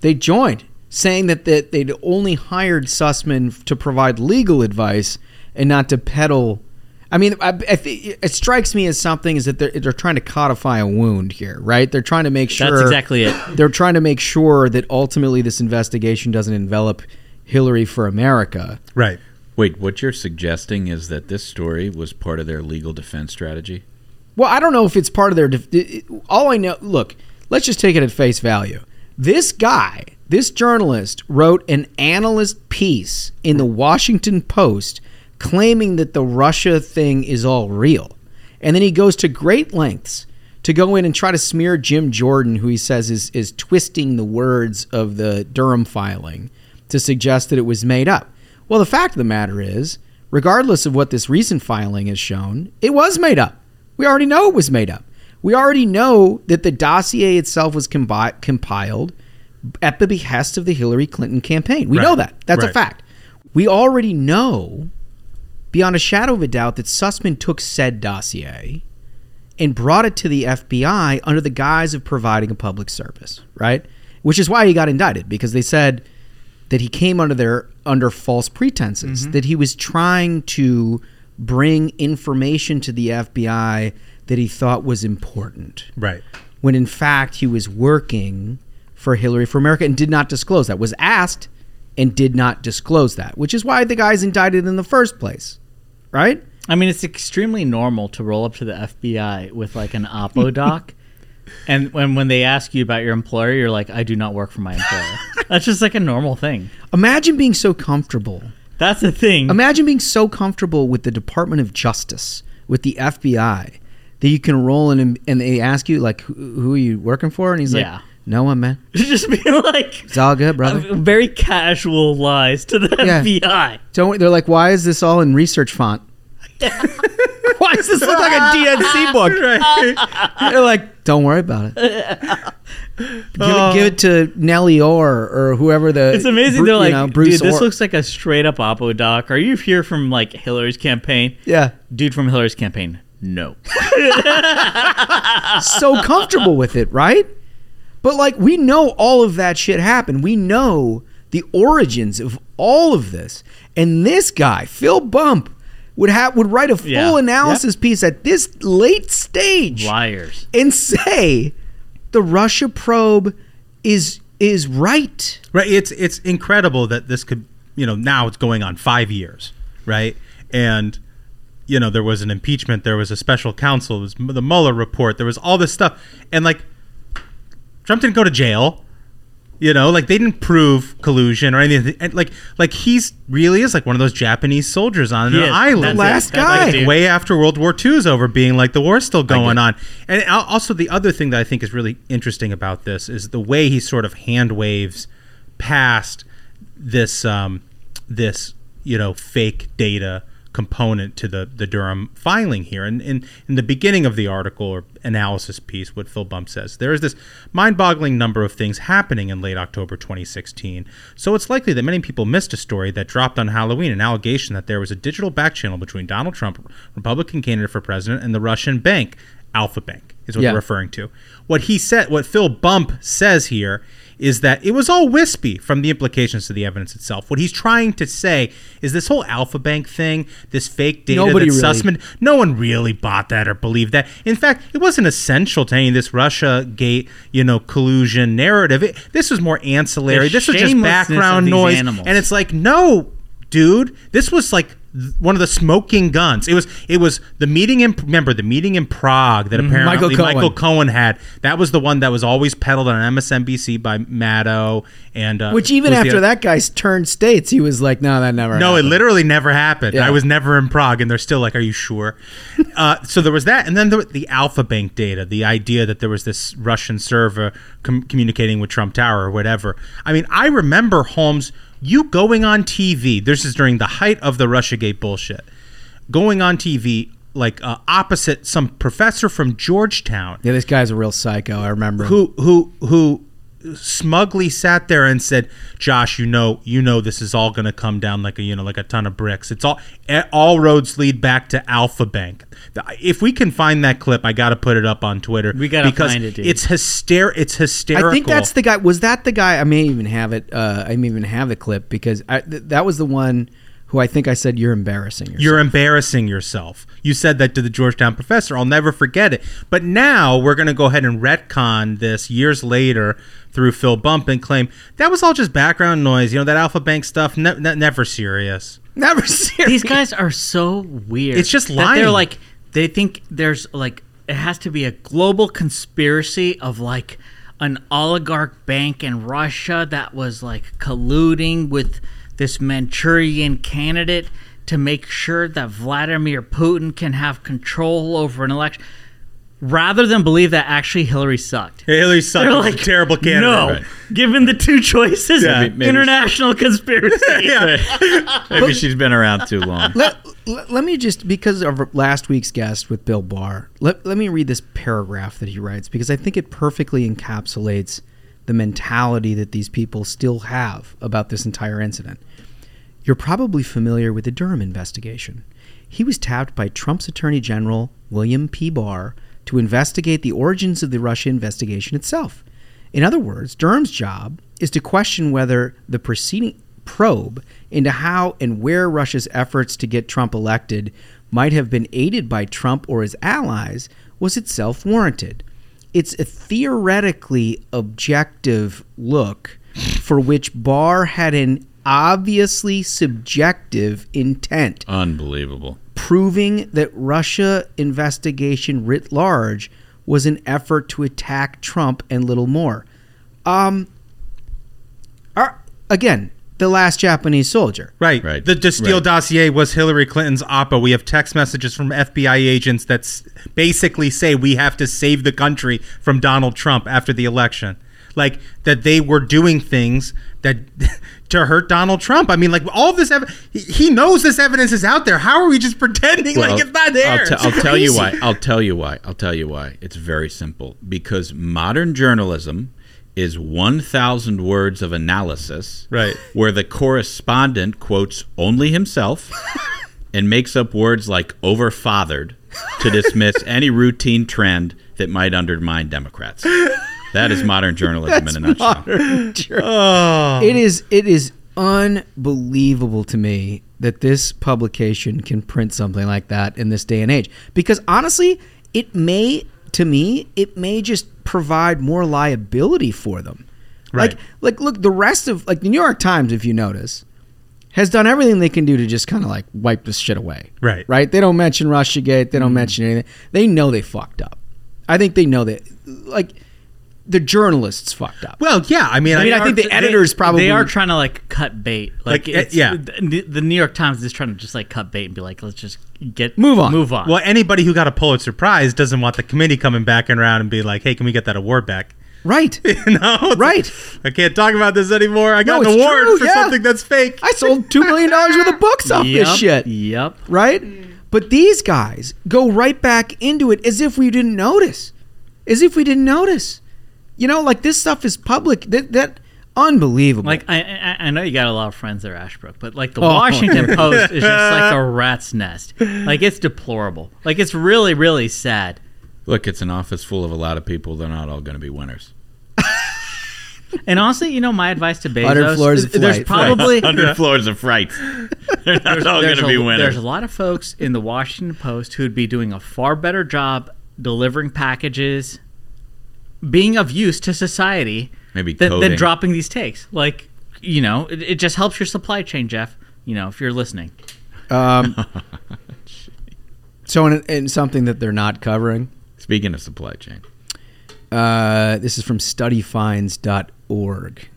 they joined, saying that the, they'd only hired Sussman to provide legal advice and not to peddle. I mean, I, I th- it strikes me as something is that they're, they're trying to codify a wound here, right? They're trying to make sure that's exactly it. They're trying to make sure that ultimately this investigation doesn't envelop Hillary for America, right? Wait, what you're suggesting is that this story was part of their legal defense strategy? Well, I don't know if it's part of their. Def- it, all I know, look, let's just take it at face value. This guy, this journalist, wrote an analyst piece in the Washington Post claiming that the Russia thing is all real. And then he goes to great lengths to go in and try to smear Jim Jordan, who he says is, is twisting the words of the Durham filing to suggest that it was made up. Well, the fact of the matter is, regardless of what this recent filing has shown, it was made up. We already know it was made up. We already know that the dossier itself was combi- compiled at the behest of the Hillary Clinton campaign. We right. know that. That's right. a fact. We already know beyond a shadow of a doubt that Sussman took said dossier and brought it to the F B I under the guise of providing a public service, right? Which is why he got indicted, because they said that he came under their under false pretenses, mm-hmm. that he was trying to bring information to the F B I that he thought was important. Right. When in fact he was working for Hillary for America and did not disclose that, was asked and did not disclose that, which is why the guy's indicted in the first place, right? I mean, it's extremely normal to roll up to the F B I with like an oppo doc. And when, when they ask you about your employer, you're like, I do not work for my employer. That's just like a normal thing. Imagine being so comfortable. That's the thing. Imagine being so comfortable with the Department of Justice, with the F B I, that you can roll in and, and they ask you, like, who, who are you working for? And he's yeah. like, no one, man. Just being like... It's all good, brother. Very casual lies to the yeah. F B I. Don't, they're like, why is this all in research font? Why does this look like a D N C book? Right. They're like, don't worry about it. Give, oh. it, give it to Nellie Ohr or whoever the... It's amazing. Bru- they're like, know, dude, this Orr. looks like a straight-up oppo doc. Are you here from, like, Hillary's campaign? Yeah. Dude from Hillary's campaign. No. So comfortable with it, right? But, like, we know all of that shit happened. We know the origins of all of this. And this guy, Phil Bump, would have would write a full yeah. analysis yep. piece at this late stage. Liars. And say the Russia probe is is right. Right. It's it's incredible that this could, you know, now it's going on five years, right? And, you know, there was an impeachment, there was a special counsel, it was the Mueller report, there was all this stuff. And, like, Trump didn't go to jail. You know, like, they didn't prove collusion or anything. And like, like he's really is like one of those Japanese soldiers on he an is. island. Last guy. Like, way after World War Two is over, being like, the war's still going on. And also the other thing that I think is really interesting about this is the way he sort of hand waves past this, um, this, you know, fake data component to the, the Durham filing here. And in, in the beginning of the article or analysis piece, what Phil Bump says, there is this mind-boggling number of things happening in late October twenty sixteen. So it's likely that many people missed a story that dropped on Halloween, an allegation that there was a digital back channel between Donald Trump, Republican candidate for president, and the Russian bank, Alpha Bank, is what yeah. they're referring to. What he said, what Phil Bump says here is that it was all wispy from the implications to the evidence itself. What he's trying to say is this whole Alpha Bank thing, this fake data Nobody that really. Sussman, no one really bought that or believed that. In fact, it wasn't essential to any of this Russia gate, you know, collusion narrative. It, this was more ancillary. The this was just background noise. Animals. And it's like, no, dude, this was like one of the smoking guns. It was it was the meeting in remember the meeting in Prague that apparently Michael Cohen. Michael Cohen had. That was the one that was always peddled on M S N B C by Maddow, and uh, which even after the, that guy's turned states, he was like, no, that never. No, happened. It literally never happened. Yeah. I was never in Prague, and they're still like, are you sure? uh, so there was that, and then there, the Alpha Bank data, the idea that there was this Russian server com- communicating with Trump Tower or whatever. I mean, I remember Holmes. You going on T V, this is during the height of the Russiagate bullshit, going on T V like uh, opposite some professor from Georgetown. Yeah, this guy's a real psycho, I remember. Who who who smugly sat there and said, Josh, you know you know this is all going to come down like a you know like a ton of bricks. It's all all roads lead back to Alpha Bank. If we can find that clip, I got to put it up on Twitter. We got to find it, dude. It's hyster- it's hysterical. I think that's the guy. Was that the guy? I may even have it. Uh, I may even have the clip because I, th- that was the one who I think I said, you're embarrassing yourself. You're embarrassing yourself. You said that to the Georgetown professor. I'll never forget it. But now we're going to go ahead and retcon this years later through Phil Bump and claim that was all just background noise. You know, that Alpha Bank stuff, ne- ne- never serious. Never serious. These guys are so weird. It's just lying. They're like... They think there's, like, it has to be a global conspiracy of, like, an oligarch bank in Russia that was, like, colluding with this Manchurian candidate to make sure that Vladimir Putin can have control over an election, rather than believe that actually Hillary sucked. Hey, Hillary sucked. They're like, terrible candidate. No, right. Given the two choices, yeah, maybe, maybe international she... conspiracy. yeah. Maybe she's been around too long. Let, let me just, because of last week's guest with Bill Barr, let, let me read this paragraph that he writes, because I think it perfectly encapsulates the mentality that these people still have about this entire incident. You're probably familiar with the Durham investigation. He was tapped by Trump's Attorney General, William P. Barr, to investigate the origins of the Russia investigation itself. In other words, Durham's job is to question whether the preceding probe into how and where Russia's efforts to get Trump elected might have been aided by Trump or his allies was itself warranted. It's a theoretically objective look for which Barr had an obviously subjective intent. Unbelievable. Proving that Russia investigation writ large was an effort to attack Trump and little more. Um, our, again, the last Japanese soldier. Right. right. The, the Steele right. dossier was Hillary Clinton's oppo. We have text messages from F B I agents that basically say we have to save the country from Donald Trump after the election. Like, that they were doing things that to hurt Donald Trump. I mean, like, all this evidence, he, he knows this evidence is out there. How are we just pretending well, like it's not there? I'll, t- I'll tell you why. I'll tell you why. I'll tell you why. It's very simple. Because modern journalism is one thousand words of analysis, right, where the correspondent quotes only himself and makes up words like overfathered to dismiss any routine trend that might undermine Democrats. That is modern journalism That's in a nutshell. Jour- oh. It is it is unbelievable to me that this publication can print something like that in this day and age. Because honestly, it may, to me, it may just provide more liability for them. Right. Like, like, look, the rest of, like, the New York Times, if you notice, has done everything they can do to just kind of, like, wipe this shit away. Right. Right? They don't mention Russiagate. They don't mm. mention anything. They know they fucked up. I think they know that, like, the journalists fucked up. Well, yeah. I mean, I mean, I, I think the editors they, probably... They are trying to, like, cut bait. Like, like it's, yeah. The, the New York Times is trying to just, like, cut bait and be like, let's just... Get move on. Move on. Well, anybody who got a Pulitzer Prize doesn't want the committee coming back and around and be like, "Hey, can we get that award back?" Right. You know? Right. I can't talk about this anymore. I got no, an award true. for yeah. something that's fake. I sold two million dollars worth of books off yep. this shit. Yep. Right. But these guys go right back into it as if we didn't notice, as if we didn't notice. You know, like this stuff is public. That that. Unbelievable. Like, I, I I know you got a lot of friends there, Ashbrook, but, like, the oh. Washington Post is just like a rat's nest. Like, it's deplorable. Like, it's really, really sad. Look, it's an office full of a lot of people. They're not all going to be winners. And honestly, you know, my advice to Bezos... Hundred floors of There's probably... Hundred floors of fright. They're not there's, all going to be winners. There's a lot of folks in the Washington Post who'd be doing a far better job delivering packages, being of use to society... Maybe than, than dropping these takes. Like, you know, it, it just helps your supply chain, Jeff, you know, if you're listening. Um, so in, in something that they're not covering. Speaking of supply chain. Uh, this is from study finds dot org.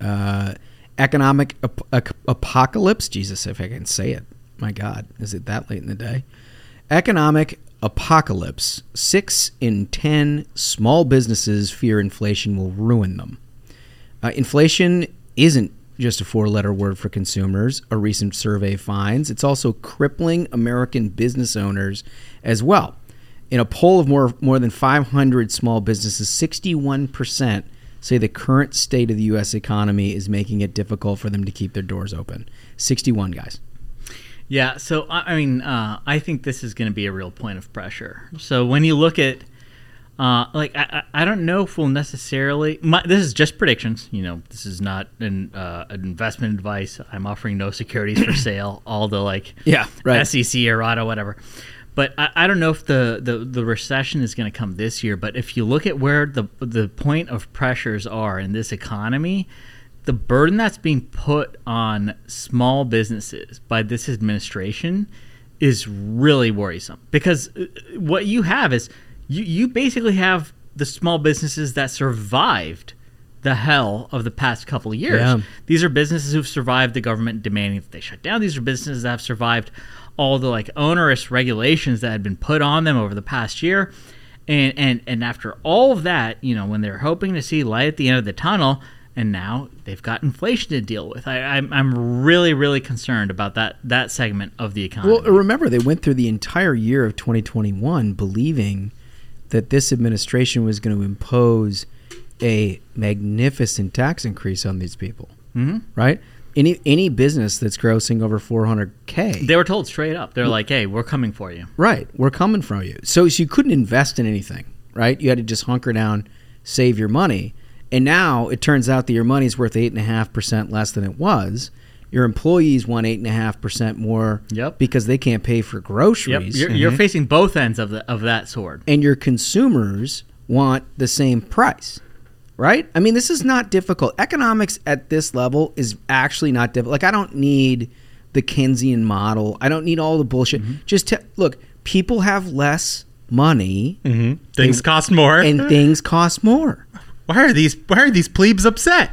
Uh, economic ap- ap- apocalypse. Jesus, if I can say it. My God, is it that late in the day? Economic apocalypse. Six in ten small businesses fear inflation will ruin them. Uh, inflation isn't just a four-letter word for consumers, a recent survey finds. It's also crippling American business owners as well. In a poll of more, more than five hundred small businesses, sixty-one percent say the current state of the U S economy is making it difficult for them to keep their doors open. sixty-one, guys. Yeah, so, I mean, uh, I think this is going to be a real point of pressure. So when you look at, uh, like, I, I don't know if we'll necessarily, my, this is just predictions, you know, this is not an, uh, an investment advice. I'm offering no securities for sale, all the, like, yeah, right. S E C, errata, whatever. But I, I don't know if the, the, the recession is going to come this year, but if you look at where the the point of pressures are in this economy, the burden that's being put on small businesses by this administration is really worrisome, because what you have is you, you basically have the small businesses that survived the hell of the past couple of years. Yeah. These are businesses who've survived the government demanding that they shut down. These are businesses that have survived all the like onerous regulations that had been put on them over the past year. And, and, and after all of that, you know, when they're hoping to see light at the end of the tunnel, and now they've got inflation to deal with. I, I'm, I'm really, really concerned about that that segment of the economy. Well, remember, they went through the entire year of twenty twenty-one believing that this administration was going to impose a magnificent tax increase on these people, mm-hmm. right? Any any business that's grossing over four hundred K. They were told straight up. They're like, hey, we're coming for you. Right. We're coming for you. So, so you couldn't invest in anything, right? You had to just hunker down, save your money. And now it turns out that your money's worth eight point five percent less than it was. Your employees want eight point five percent more yep. because they can't pay for groceries. Yep. You're, mm-hmm. you're facing both ends of the, of that sword. And your consumers want the same price. Right? I mean, this is not difficult. Economics at this level is actually not difficult. Like, I don't need the Keynesian model. I don't need all the bullshit. Mm-hmm. Just t- look, people have less money. Mm-hmm. Things and, cost more. And things cost more. Why are these Why are these plebes upset?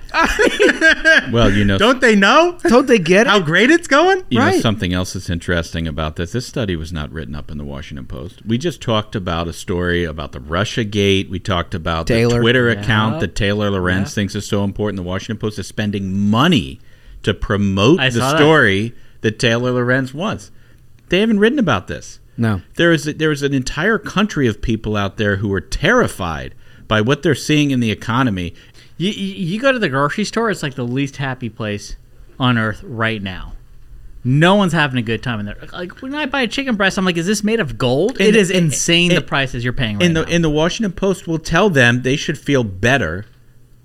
Well, you know. Don't they know? Don't they get it? How great it's going? You right. know, something else that's interesting about this. This study was not written up in the Washington Post. We just talked about a story about the Russiagate. We talked about Taylor. the Twitter yeah. account that Taylor Lorenz yeah. thinks is so important. The Washington Post is spending money to promote I the story that. that Taylor Lorenz wants. They haven't written about this. No. There is a, there is an entire country of people out there who are terrified by what they're seeing in the economy. You, you go to the grocery store, it's like the least happy place on earth right now. No one's having a good time in there. Like, when I buy a chicken breast, I'm like, is this made of gold? And it is insane it, the prices you're paying right and the, now. And the Washington Post will tell them they should feel better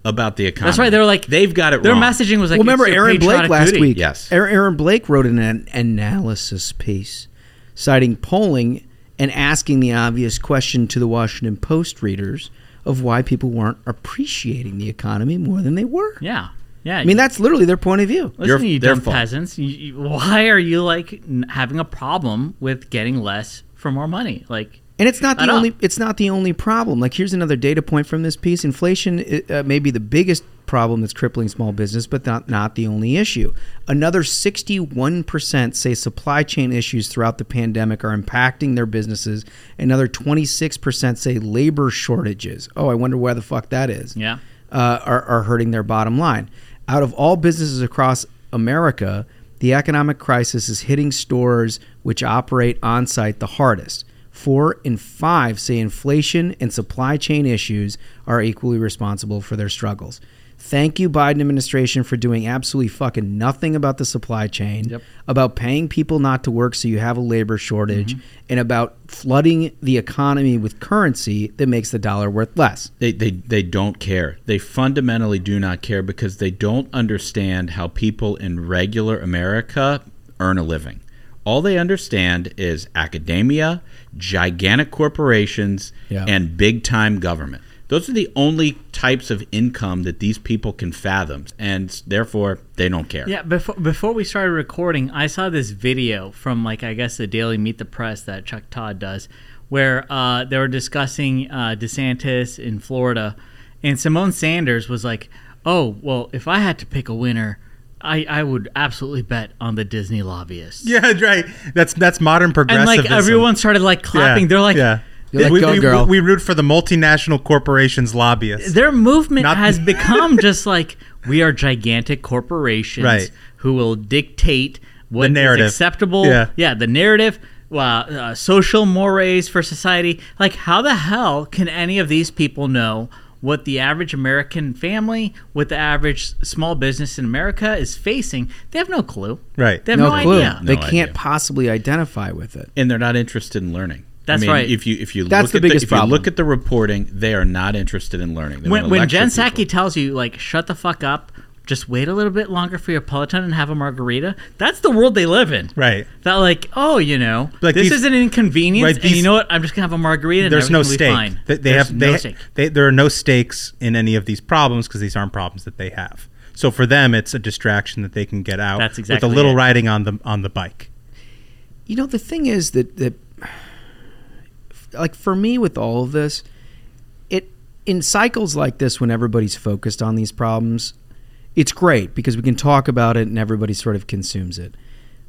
about the economy. That's right. They're like, they've got it their wrong. Their messaging was like, well, remember Aaron Blake last duty. week? Yes. Aaron Blake wrote an analysis piece citing polling and asking the obvious question to the Washington Post readers of why people weren't appreciating the economy more than they were. Yeah. Yeah. I mean, that's literally their point of view. Listen, you dumb peasants, you, you, why are you like having a problem with getting less for more money? Like, and it's not the only it's not the only problem. Like, here's another data point from this piece. Inflation uh, may be the biggest problem that's crippling small business, but not, not the only issue. Another sixty-one percent say supply chain issues throughout the pandemic are impacting their businesses. Another twenty-six percent say labor shortages. Oh, I wonder why the fuck that is. Yeah. Uh, are, are hurting their bottom line. Out of all businesses across America, the economic crisis is hitting stores which operate on site the hardest. Four in five say inflation and supply chain issues are equally responsible for their struggles. Thank you, Biden administration, for doing absolutely fucking nothing about the supply chain, yep. about paying people not to work so you have a labor shortage, mm-hmm. and about flooding the economy with currency that makes the dollar worth less. They, they they don't care. They fundamentally do not care because they don't understand how people in regular America earn a living. All they understand is academia, gigantic corporations, yeah. and big-time government. Those are the only types of income that these people can fathom, and therefore, they don't care. Yeah, before before we started recording, I saw this video from, like, I guess the Daily Meet the Press that Chuck Todd does, where uh, they were discussing uh, DeSantis in Florida, and Simone Sanders was like, oh, well, if I had to pick a winner, I, I would absolutely bet on the Disney lobbyists. Yeah, right. That's that's modern progressivism. And like everyone started like clapping. Yeah, they're like, yeah. like we, go, we, girl. we root for the multinational corporations' lobbyists. Their movement Not has become just like we are gigantic corporations right. who will dictate what is acceptable. Yeah, yeah the narrative. Wow, uh, social mores for society. Like, how the hell can any of these people know what the average American family, what the average small business in America is facing? They have no clue. Right. They have no, no clue. idea. They no can't idea. possibly identify with it. And they're not interested in learning. That's I mean, right. If you if you That's look the at biggest the, if problem. you look at the reporting, they are not interested in learning. They when when Jen Psaki people. tells you, like, shut the fuck up, just wait a little bit longer for your Peloton and have a margarita. That's the world they live in. Right. That like, oh, you know, like this these, is an inconvenience, right, these, and you know what? I'm just going to have a margarita and everything no will be stake. fine. They, they have, no they, stake. They, there are no stakes in any of these problems because these aren't problems that they have. So for them, it's a distraction that they can get out That's exactly with a little it. riding on the, on the bike. You know, the thing is that, that, like, for me with all of this, it in cycles like this when everybody's focused on these problems, it's great because we can talk about it and everybody sort of consumes it.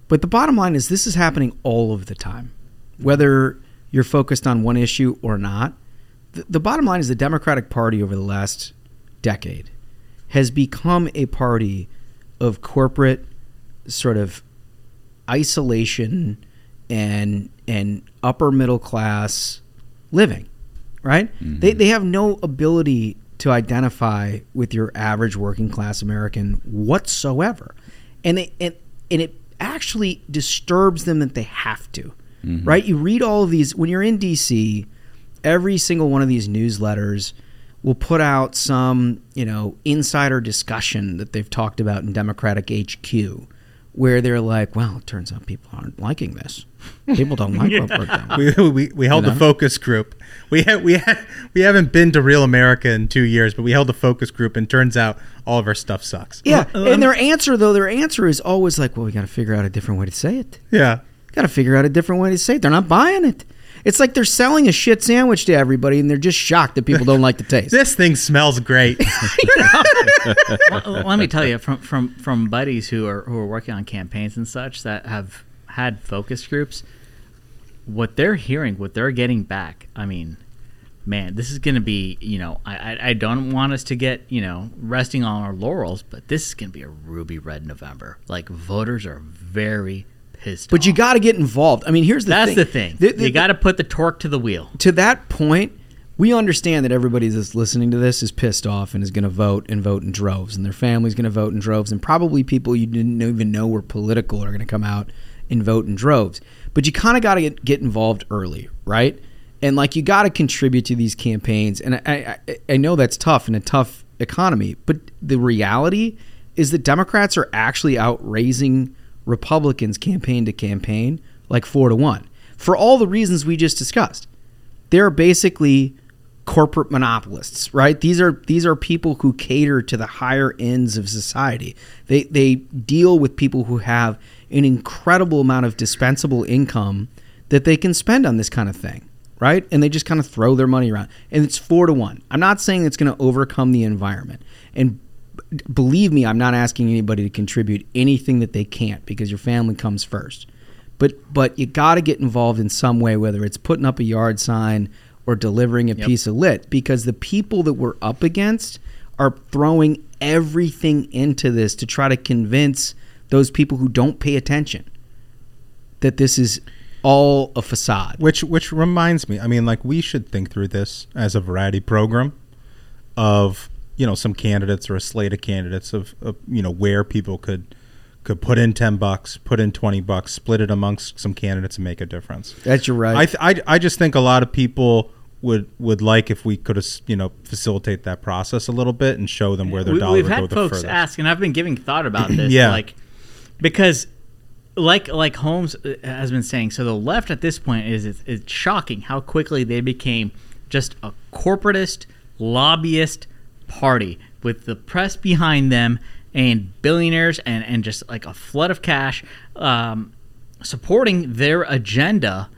But the bottom line is this is happening all of the time, whether you're focused on one issue or not. The, the bottom line is the Democratic Party over the last decade has become a party of corporate sort of isolation and and upper middle class living, right? Mm-hmm. They they have no ability to identify with your average working class American whatsoever. and it and, and it actually disturbs them that they have to, mm-hmm. right? You read all of these when you're in D C. Every single one of these newsletters will put out some, you know, insider discussion that they've talked about in Democratic H Q, where they're like, well, it turns out people aren't liking this. People don't like yeah. what we're doing. We, we, we held you know? a focus group. We, ha- we, ha- we haven't been to Real America in two years, but we held a focus group, and turns out all of our stuff sucks. Yeah, well, and um, their answer, though, their answer is always like, well, we got to figure out a different way to say it. Yeah. Got to figure out a different way to say it. They're not buying it. It's like they're selling a shit sandwich to everybody, and they're just shocked that people don't like the taste. This thing smells great. Well, let me tell you, from, from from buddies who are who are working on campaigns and such that have had focus groups, what they're hearing, what they're getting back, I mean, man, this is going to be, you know, I, I don't want us to get, you know, resting on our laurels, but this is going to be a ruby red November. Like, voters are very pissed but off. You got to get involved. I mean, here's the That's thing. That's the thing. The, the, you got to put the torque to the wheel. To that point, we understand that everybody that's listening to this is pissed off and is going to vote and vote in droves, and their family's going to vote in droves, and probably people you didn't even know were political are going to come out and vote in droves. But you kind of got to get, get involved early, right? And, like, you got to contribute to these campaigns. And I, I, I know that's tough in a tough economy, but the reality is that Democrats are actually out raising Republicans campaign to campaign like four to one for all the reasons we just discussed. They're basically corporate monopolists, right? These are these are people who cater to the higher ends of society. They they deal with people who have an incredible amount of dispensable income that they can spend on this kind of thing, right? And they just kind of throw their money around. And it's four to one. I'm not saying it's going to overcome the environment, and believe me, I'm not asking anybody to contribute anything that they can't, because your family comes first. But but you got to get involved in some way, whether it's putting up a yard sign or delivering a yep. piece of lit, because the people that we're up against are throwing everything into this to try to convince those people who don't pay attention that this is all a facade. Which which reminds me, I mean, like, we should think through this as a variety program of, you know, some candidates or a slate of candidates of, of, you know, where people could could put in ten bucks, put in twenty bucks, split it amongst some candidates and make a difference. That's your right. I, th- I I just think a lot of people would would like if we could, you know, facilitate that process a little bit and show them where their we, dollar would go the furthest. We've had folks ask, and I've been giving thought about this, yeah. like, because like like Holmes has been saying, so the left at this point is it's, it's shocking how quickly they became just a corporatist, lobbyist party with the press behind them and billionaires and, and just like a flood of cash um, supporting their agenda.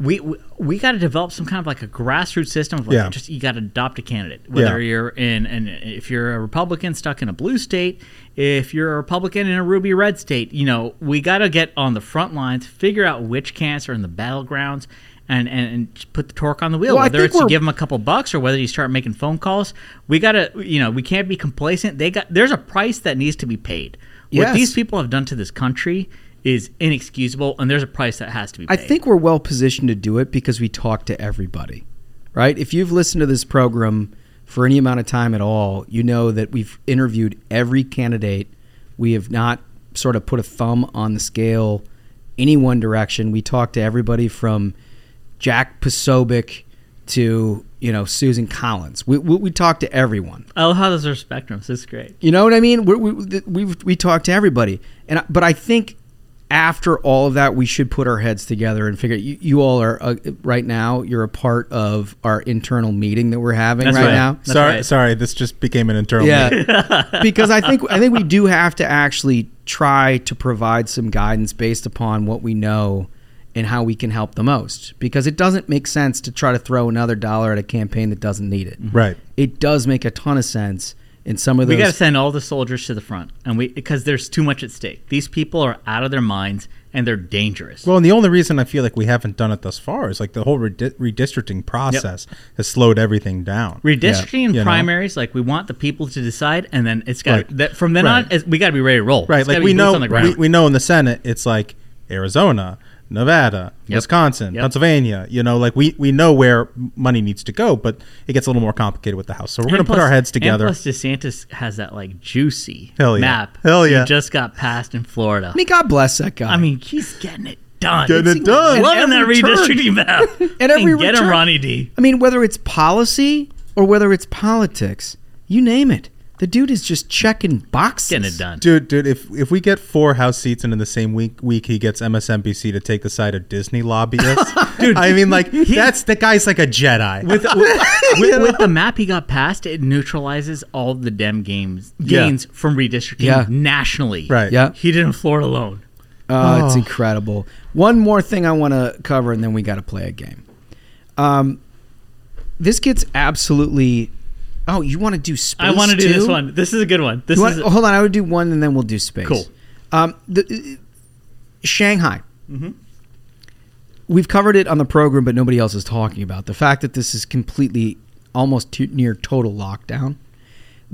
We we, we got to develop some kind of like a grassroots system. Of like yeah. Just you got to adopt a candidate, whether yeah. you're in and if you're a Republican stuck in a blue state, if you're a Republican in a ruby red state, you know, we got to get on the front lines, figure out which camps are in the battlegrounds. And, and and put the torque on the wheel, well, whether it's to give them a couple bucks or whether you start making phone calls. We gotta, you know, we can't be complacent. They got there's a price that needs to be paid. Yes. What these people have done to this country is inexcusable, and there's a price that has to be paid. I think we're well positioned to do it because we talk to everybody, right? If you've listened to this program for any amount of time at all, you know that we've interviewed every candidate. We have not sort of put a thumb on the scale any one direction. We talk to everybody from Jack Posobiec to, you know, Susan Collins. We we, we talk to everyone. I love how those are spectrums. It's great. You know what I mean? We we we we talk to everybody. And but I think after all of that, we should put our heads together and figure. You, you all are uh, right now. You're a part of our internal meeting that we're having right, right now. That's sorry, right. sorry. This just became an internal. Yeah, meeting. Because I think I think we do have to actually try to provide some guidance based upon what we know and how we can help the most, because it doesn't make sense to try to throw another dollar at a campaign that doesn't need it. Right. It does make a ton of sense in some of those. We got to send all the soldiers to the front, and we because there's too much at stake. These people are out of their minds, and they're dangerous. Well, and the only reason I feel like we haven't done it thus far is like the whole redi- redistricting process yep. has slowed everything down. Redistricting and yeah. primaries, know? Like we want the people to decide, and then it's got right. from then right. on we got to be ready to roll. Right. It's like we know, on the we, we know in the Senate, it's like Arizona. Nevada, yep. Wisconsin, yep. Pennsylvania. You know, like we, we know where money needs to go, but it gets a little more complicated with the House. So we're going to put our heads together. And plus, DeSantis has that like juicy Hell yeah. map. Hell yeah. He just got passed in Florida. I mean, God bless that guy. I mean, he's getting it done. Getting it done. Loving that redistricting map. At every return. Get him, Ronnie D. I mean, whether it's policy or whether it's politics, you name it. The dude is just checking boxes. Getting it done. Dude, dude, if if we get four House seats and in the same week week he gets M S N B C to take the side of Disney lobbyists. Dude, I mean, like, he, that's the guy's like a Jedi. With, with, with, with the map he got passed, it neutralizes all the Dem gains yeah. from redistricting yeah. nationally. Right. Yeah. He didn't Florida alone. Uh, oh, it's incredible. One more thing I want to cover, and then we got to play a game. Um, This gets absolutely... Oh, you want to do space, I want to do this one. This is a good one. This want, is a- Hold on. I would do one, and then we'll do space. Cool. Um, the, uh, Shanghai. Mm-hmm. We've covered it on the program, but nobody else is talking about. The fact that this is completely almost to, near total lockdown.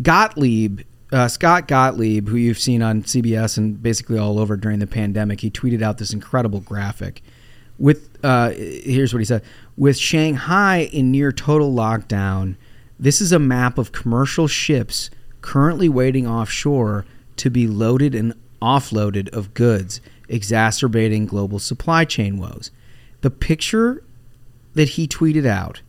Gottlieb, uh, Scott Gottlieb, who you've seen on C B S and basically all over during the pandemic, he tweeted out this incredible graphic. With uh, here's what he said. With Shanghai in near total lockdown... This is a map of commercial ships currently waiting offshore to be loaded and offloaded of goods, exacerbating global supply chain woes. The picture that he tweeted out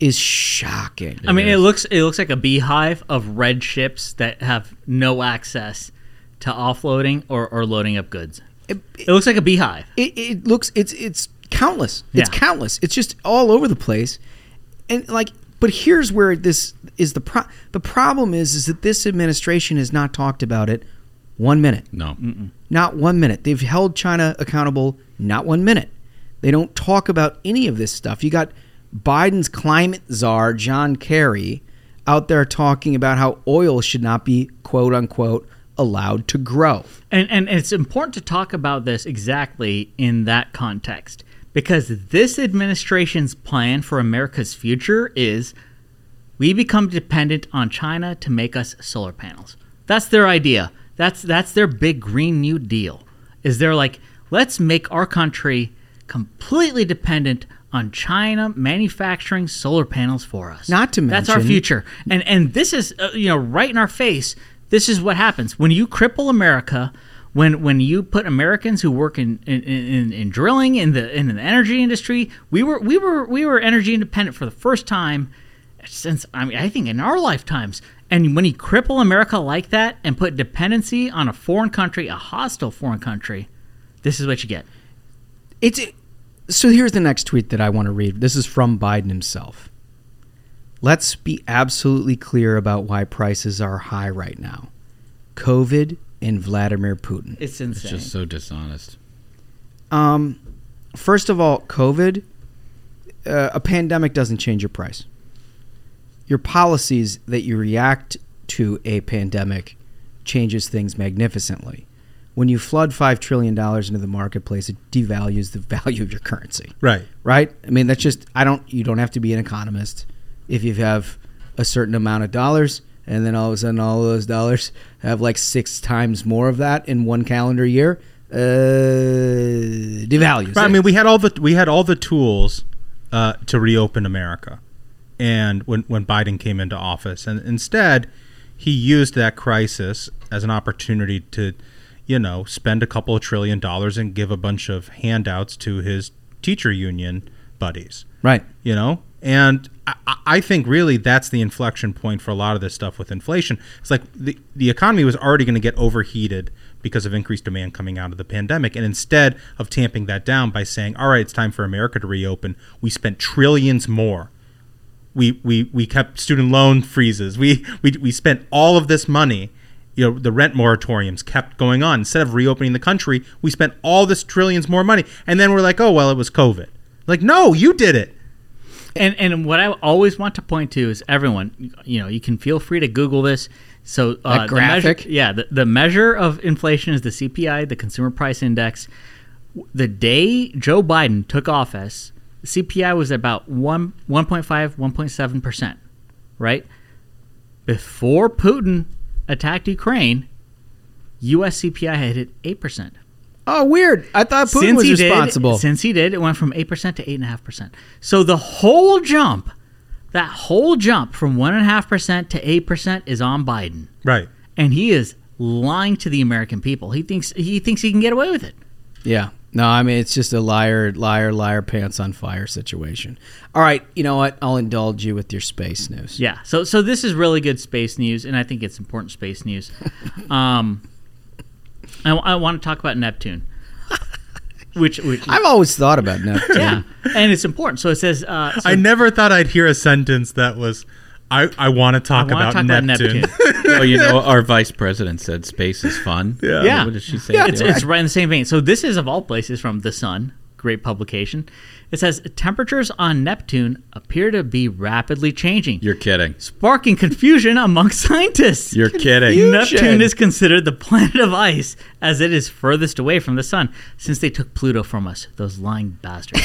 is shocking. I mean, it looks it looks like a beehive of red ships that have no access to offloading or, or loading up goods. It, it, it looks like a beehive. It, it looks it's it's countless. It's yeah. countless. It's just all over the place, and like. But here's where this is the pro- the problem is is that this administration has not talked about it one minute. No. Mm-mm. Not one minute. They've held China accountable not one minute. They don't talk about any of this stuff. You got Biden's climate czar, John Kerry, out there talking about how oil should not be, quote unquote, allowed to grow. And and it's important to talk about this exactly in that context. Because this administration's plan for America's future is we become dependent on China to make us solar panels. That's their idea. That's that's their big Green New Deal. Is they're like, let's make our country completely dependent on China manufacturing solar panels for us. Not to mention. That's our future. And and this is uh, you know right in our face. This is what happens when you cripple America. When when you put Americans who work in, in, in, in drilling in the in the energy industry, we were we were we were energy independent for the first time since I mean I think in our lifetimes. And when you cripple America like that and put dependency on a foreign country, a hostile foreign country, this is what you get. It's it, so here's the next tweet that I want to read. This is from Biden himself. Let's be absolutely clear about why prices are high right now. COVID and Vladimir Putin. It's insane. It's just so dishonest. Um, first of all, COVID, uh, a pandemic doesn't change your price. Your policies that you react to a pandemic changes things magnificently. When you flood five trillion dollars into the marketplace, it devalues the value of your currency. Right. Right? I mean, that's just, I don't, you don't have to be an economist if you have a certain amount of dollars. And then all of a sudden, all of those dollars have like six times more of that in one calendar year. Uh, devalues. Right, I mean, we had all the we had all the tools uh, to reopen America, and when when Biden came into office, and instead, he used that crisis as an opportunity to, you know, spend a couple of trillion dollars and give a bunch of handouts to his teacher union buddies. Right. You know. And I, I think really that's the inflection point for a lot of this stuff with inflation. It's like the, the economy was already going to get overheated because of increased demand coming out of the pandemic. And instead of tamping that down by saying, all right, it's time for America to reopen, we spent trillions more. We we, we kept student loan freezes. We, we we spent all of this money. You know, the rent moratoriums kept going on. Instead of reopening the country, we spent all this trillions more money. And then we're like, oh, well, it was COVID. Like, no, you did it. And and what I always want to point to is everyone, you know, you can feel free to Google this. So uh, that graphic, the measure, yeah, the, the measure of inflation is the C P I, the Consumer Price Index. The day Joe Biden took office, C P I was about one one point five, one point seven percent, right? Before Putin attacked Ukraine, U S C P I had hit eight percent. Oh, weird. I thought Putin since was he responsible. Did, since he did, it went from eight percent to eight point five percent. So the whole jump, that whole jump from one point five percent to eight percent is on Biden. Right. And he is lying to the American people. He thinks he thinks he can get away with it. Yeah. No, I mean, it's just a liar, liar, liar, pants on fire situation. All right. You know what? I'll indulge you with your space news. Yeah. So so this is really good space news, and I think it's important space news. Um I, I want to talk about Neptune, which, which I've always thought about Neptune. Yeah, and it's important. So it says, uh, so I never thought I'd hear a sentence that was, I, I want to talk, about, talk Neptune. about Neptune. Well, you know, our vice president said space is fun. Yeah. yeah. What did she say? Yeah, it's, it's right in the same vein. So this is, of all places, from The Sun, great publication. It says, temperatures on Neptune appear to be rapidly changing. You're kidding. Sparking confusion among scientists. You're kidding. Confusion. Neptune is considered the planet of ice as it is furthest away from the sun since they took Pluto from us, those lying bastards.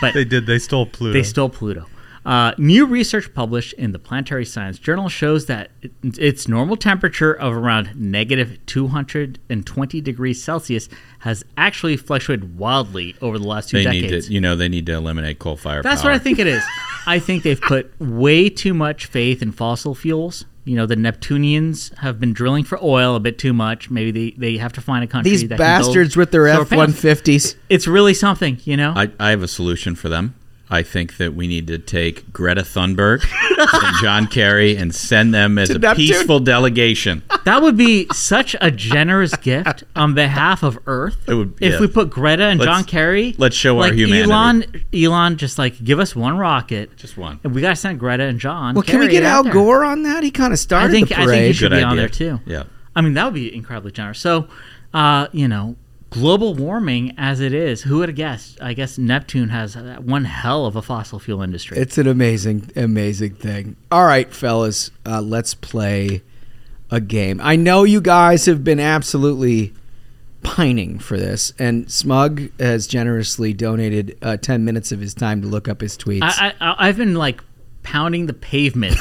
But they did. They stole Pluto. They stole Pluto. Uh, new research published in the Planetary Science Journal shows that it, its normal temperature of around negative two hundred twenty degrees Celsius has actually fluctuated wildly over the last two they decades. Need to, you know, they need to eliminate coal fire That's power. What I think it is. I think they've put way too much faith in fossil fuels. You know, the Neptunians have been drilling for oil a bit too much. Maybe they, they have to find a country These that bastards can build with their F one fifties. It's really something, you know? I, I have a solution for them. I think that we need to take Greta Thunberg and John Kerry and send them as a Neptune. peaceful delegation. That would be such a generous gift on behalf of Earth. It would, if yeah. we put Greta and let's, John Kerry. Let's show like our humanity. Elon, Elon, just like give us one rocket. Just one. And we got to send Greta and John Well, Kerry can we get Al Gore there. on that? He kind of started I think, the parade. I think he should Good be idea. on there too. Yeah. I mean, that would be incredibly generous. So, uh, you know. Global warming as it is, who would have guessed? I guess Neptune has one hell of a fossil fuel industry. It's an amazing, amazing thing. All right, fellas, uh, let's play a game. I know you guys have been absolutely pining for this, and Smug has generously donated uh, ten minutes of his time to look up his tweets. I, I, I've been, like, pounding the pavement.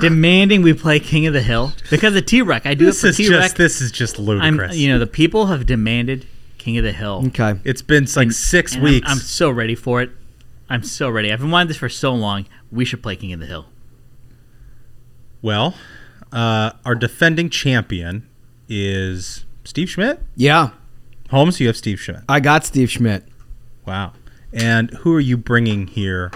Demanding we play King of the Hill because of T-Rec. I do this it for T-Rec. Just, this is just ludicrous. I'm, you know, the people have demanded King of the Hill. Okay. It's been like and, six and weeks. I'm, I'm so ready for it. I'm so ready. I've been wanting this for so long. We should play King of the Hill. Well, uh, our defending champion is Steve Schmidt? Yeah. Holmes, you have Steve Schmidt. I got Steve Schmidt. Wow. And who are you bringing here?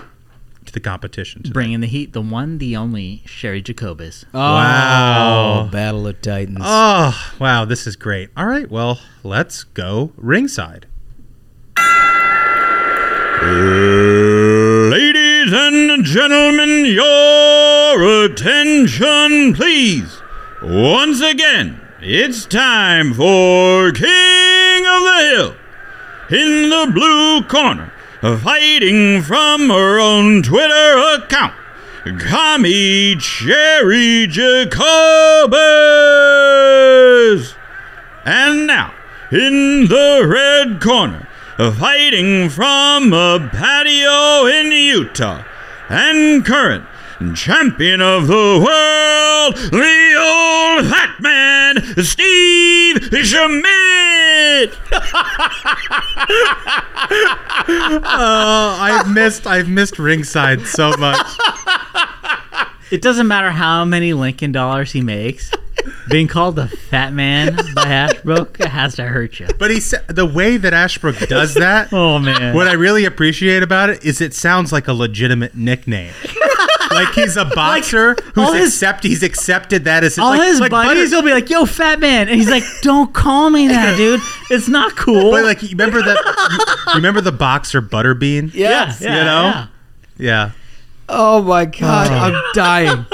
The competition today. Bringing the heat, the one, the only Sherry Jacobus. Oh, wow. Battle of Titans. Oh, wow. This is great. All right. Well, let's go ringside. Ladies and gentlemen, your attention, please. Once again, it's time for King of the Hill. In the blue corner, fighting from her own Twitter account, Commie Cherry Jacobus. And now, in the red corner, fighting from a patio in Utah, and current champion of the world, the old fat man, Steve Schmidt. Oh, I've missed, I've missed ringside so much. It doesn't matter how many Lincoln dollars he makes. Being called the fat man by Ashbrook has to hurt you. But he sa- the way that Ashbrook does that, oh man! What I really appreciate about it is it sounds like a legitimate nickname. Like he's a boxer like, who's his, accept he's accepted that as all like, his like buddies butter. Will be like, "Yo, fat man," and he's like, "Don't call me that, dude. It's not cool." But like, you remember that? You remember the boxer Butterbean? Yes, yeah, you yeah, know, yeah. yeah. Oh my god, oh. I'm dying.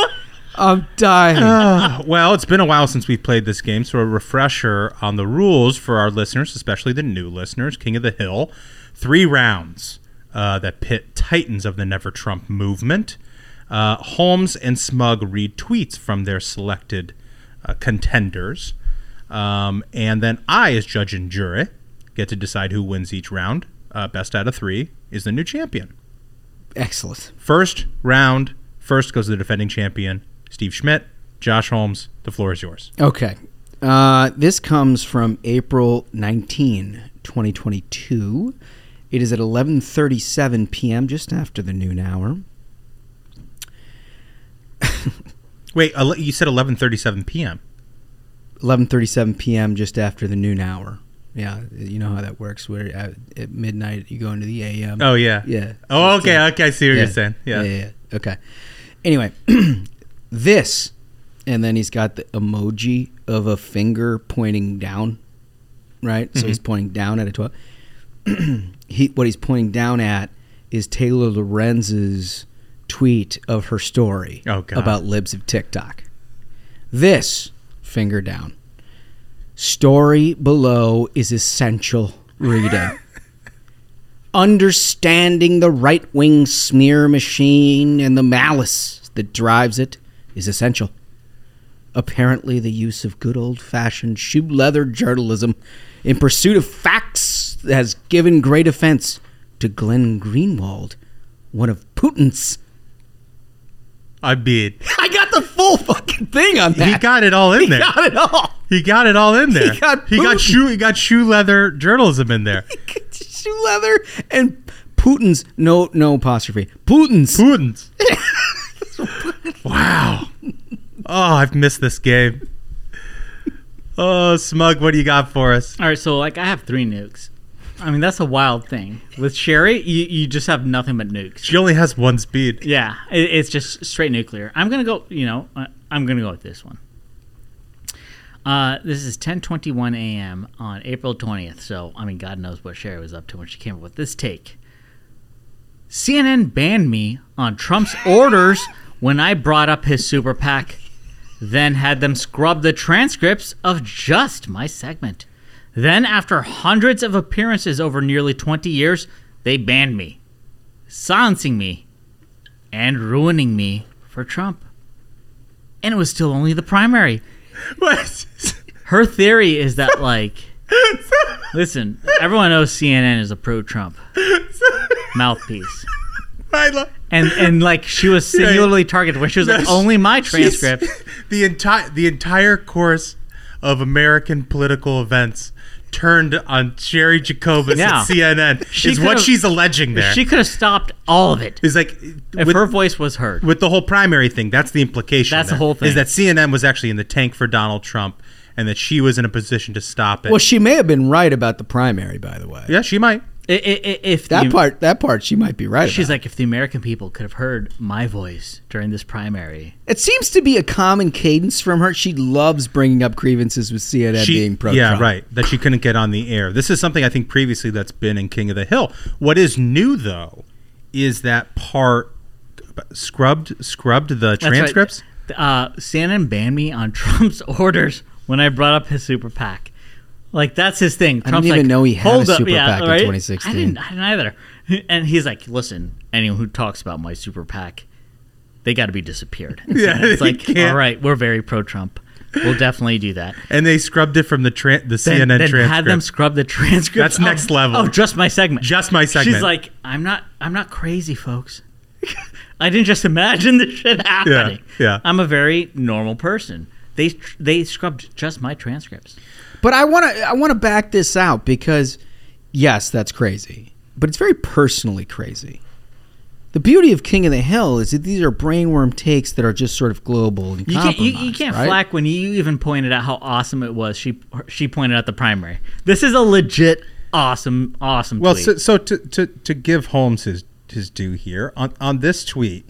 I'm dying. Uh, well, it's been a while since we've played this game, so a refresher on the rules for our listeners, especially the new listeners. King of the Hill, three rounds uh, that pit titans of the Never Trump movement. Uh, Holmes and Smug read tweets from their selected uh, contenders. Um, and then I, as judge and jury, get to decide who wins each round. Uh, best out of three is the new champion. Excellent. First round, first goes to the defending champion, Steve Schmidt. Josh Holmes, the floor is yours. Okay. Uh, this comes from April nineteenth, twenty twenty-two. It is at eleven thirty-seven p.m., just after the noon hour. Wait, you said eleven thirty-seven p.m.? eleven thirty-seven p.m., just after the noon hour. Yeah, you know how that works, where at, at midnight you go into the a m. Oh, yeah. Yeah. Oh, okay, okay, I see what yeah. you're saying. Yeah. Yeah, yeah, yeah. Okay. Anyway, this, and then he's got the emoji of a finger pointing down, right? Mm-hmm. So he's pointing down at a twelve. He, what he's pointing down at is Taylor Lorenz's tweet of her story oh, about Libs of TikTok. This, finger down. Story below is essential reading. Understanding the right-wing smear machine and the malice that drives it is essential. Apparently, the use of good old-fashioned shoe leather journalism in pursuit of facts has given great offense to Glenn Greenwald, one of Putin's. I bid. I got the full fucking thing on that. He got it all in he there. He got it all. He got it all in there. He got, he got shoe. He got shoe leather journalism in there. Shoe leather and Putin's. No, no apostrophe. Putin's. Putin's. Wow. Oh, I've missed this game. Oh, Smug, what do you got for us? All right, so like I have three nukes. I mean, that's a wild thing. With Sherry, you, you just have nothing but nukes. She only has one speed. Yeah, it, it's just straight nuclear. I'm going to go, you know, I'm going to go with this one. Uh, this is ten twenty-one a.m. on April twentieth. So, I mean, God knows what Sherry was up to when she came up with this take. C N N banned me on Trump's orders when I brought up his super PAC, then had them scrub the transcripts of just my segment. Then, after hundreds of appearances over nearly twenty years, they banned me, silencing me, and ruining me for Trump. And it was still only the primary. What? Her theory is that, like, listen, everyone knows C N N is a pro-Trump mouthpiece. Love- and and like she was singularly right. targeted when she was no, like, only my transcript. The entire the entire course of American political events turned on Sherry Jacobus yeah. at C N N she is what she's alleging there. She could have stopped all of it. It's like if with, her voice was heard. With the whole primary thing, that's the implication. That's there, the whole thing. Is that C N N was actually in the tank for Donald Trump and that she was in a position to stop it. Well, she may have been right about the primary, by the way. Yeah, she might. It, it, if that the, part, that part, she might be right. She's about. Like, if the American people could have heard my voice during this primary, it seems to be a common cadence from her. She loves bringing up grievances with C N N she, being pro. Yeah, Trump. Right. That she couldn't get on the air. This is something I think previously that's been in King of the Hill. What is new though is that part scrubbed, scrubbed the transcripts. Right. Uh, C N N banned me on Trump's orders when I brought up his super PAC. Like, that's his thing. Trump's I didn't even like, know he had a super yeah, PAC right? in twenty sixteen. I didn't, I didn't either. And he's like, listen, anyone who talks about my super PAC, they got to be disappeared. Yeah, it's like, can't. All right, we're very pro-Trump. We'll definitely do that. And they scrubbed it from the tra- the then, C N N then transcript. Then had them scrub the transcript. That's of, next level. Oh, just my segment. Just my segment. She's like, I'm not, I'm not crazy, folks. I didn't just imagine this shit happening. Yeah, yeah. I'm a very normal person. They they scrubbed just my transcripts. But I want to I want to back this out because, yes, that's crazy. But it's very personally crazy. The beauty of King of the Hill is that these are brainworm takes that are just sort of global and compromised. You can't, you, you can't right? flack when you even pointed out how awesome it was. She she pointed out the primary. This is a legit awesome, awesome well, tweet. Well, so, so to, to, to give Holmes his, his due here, on, on this tweet,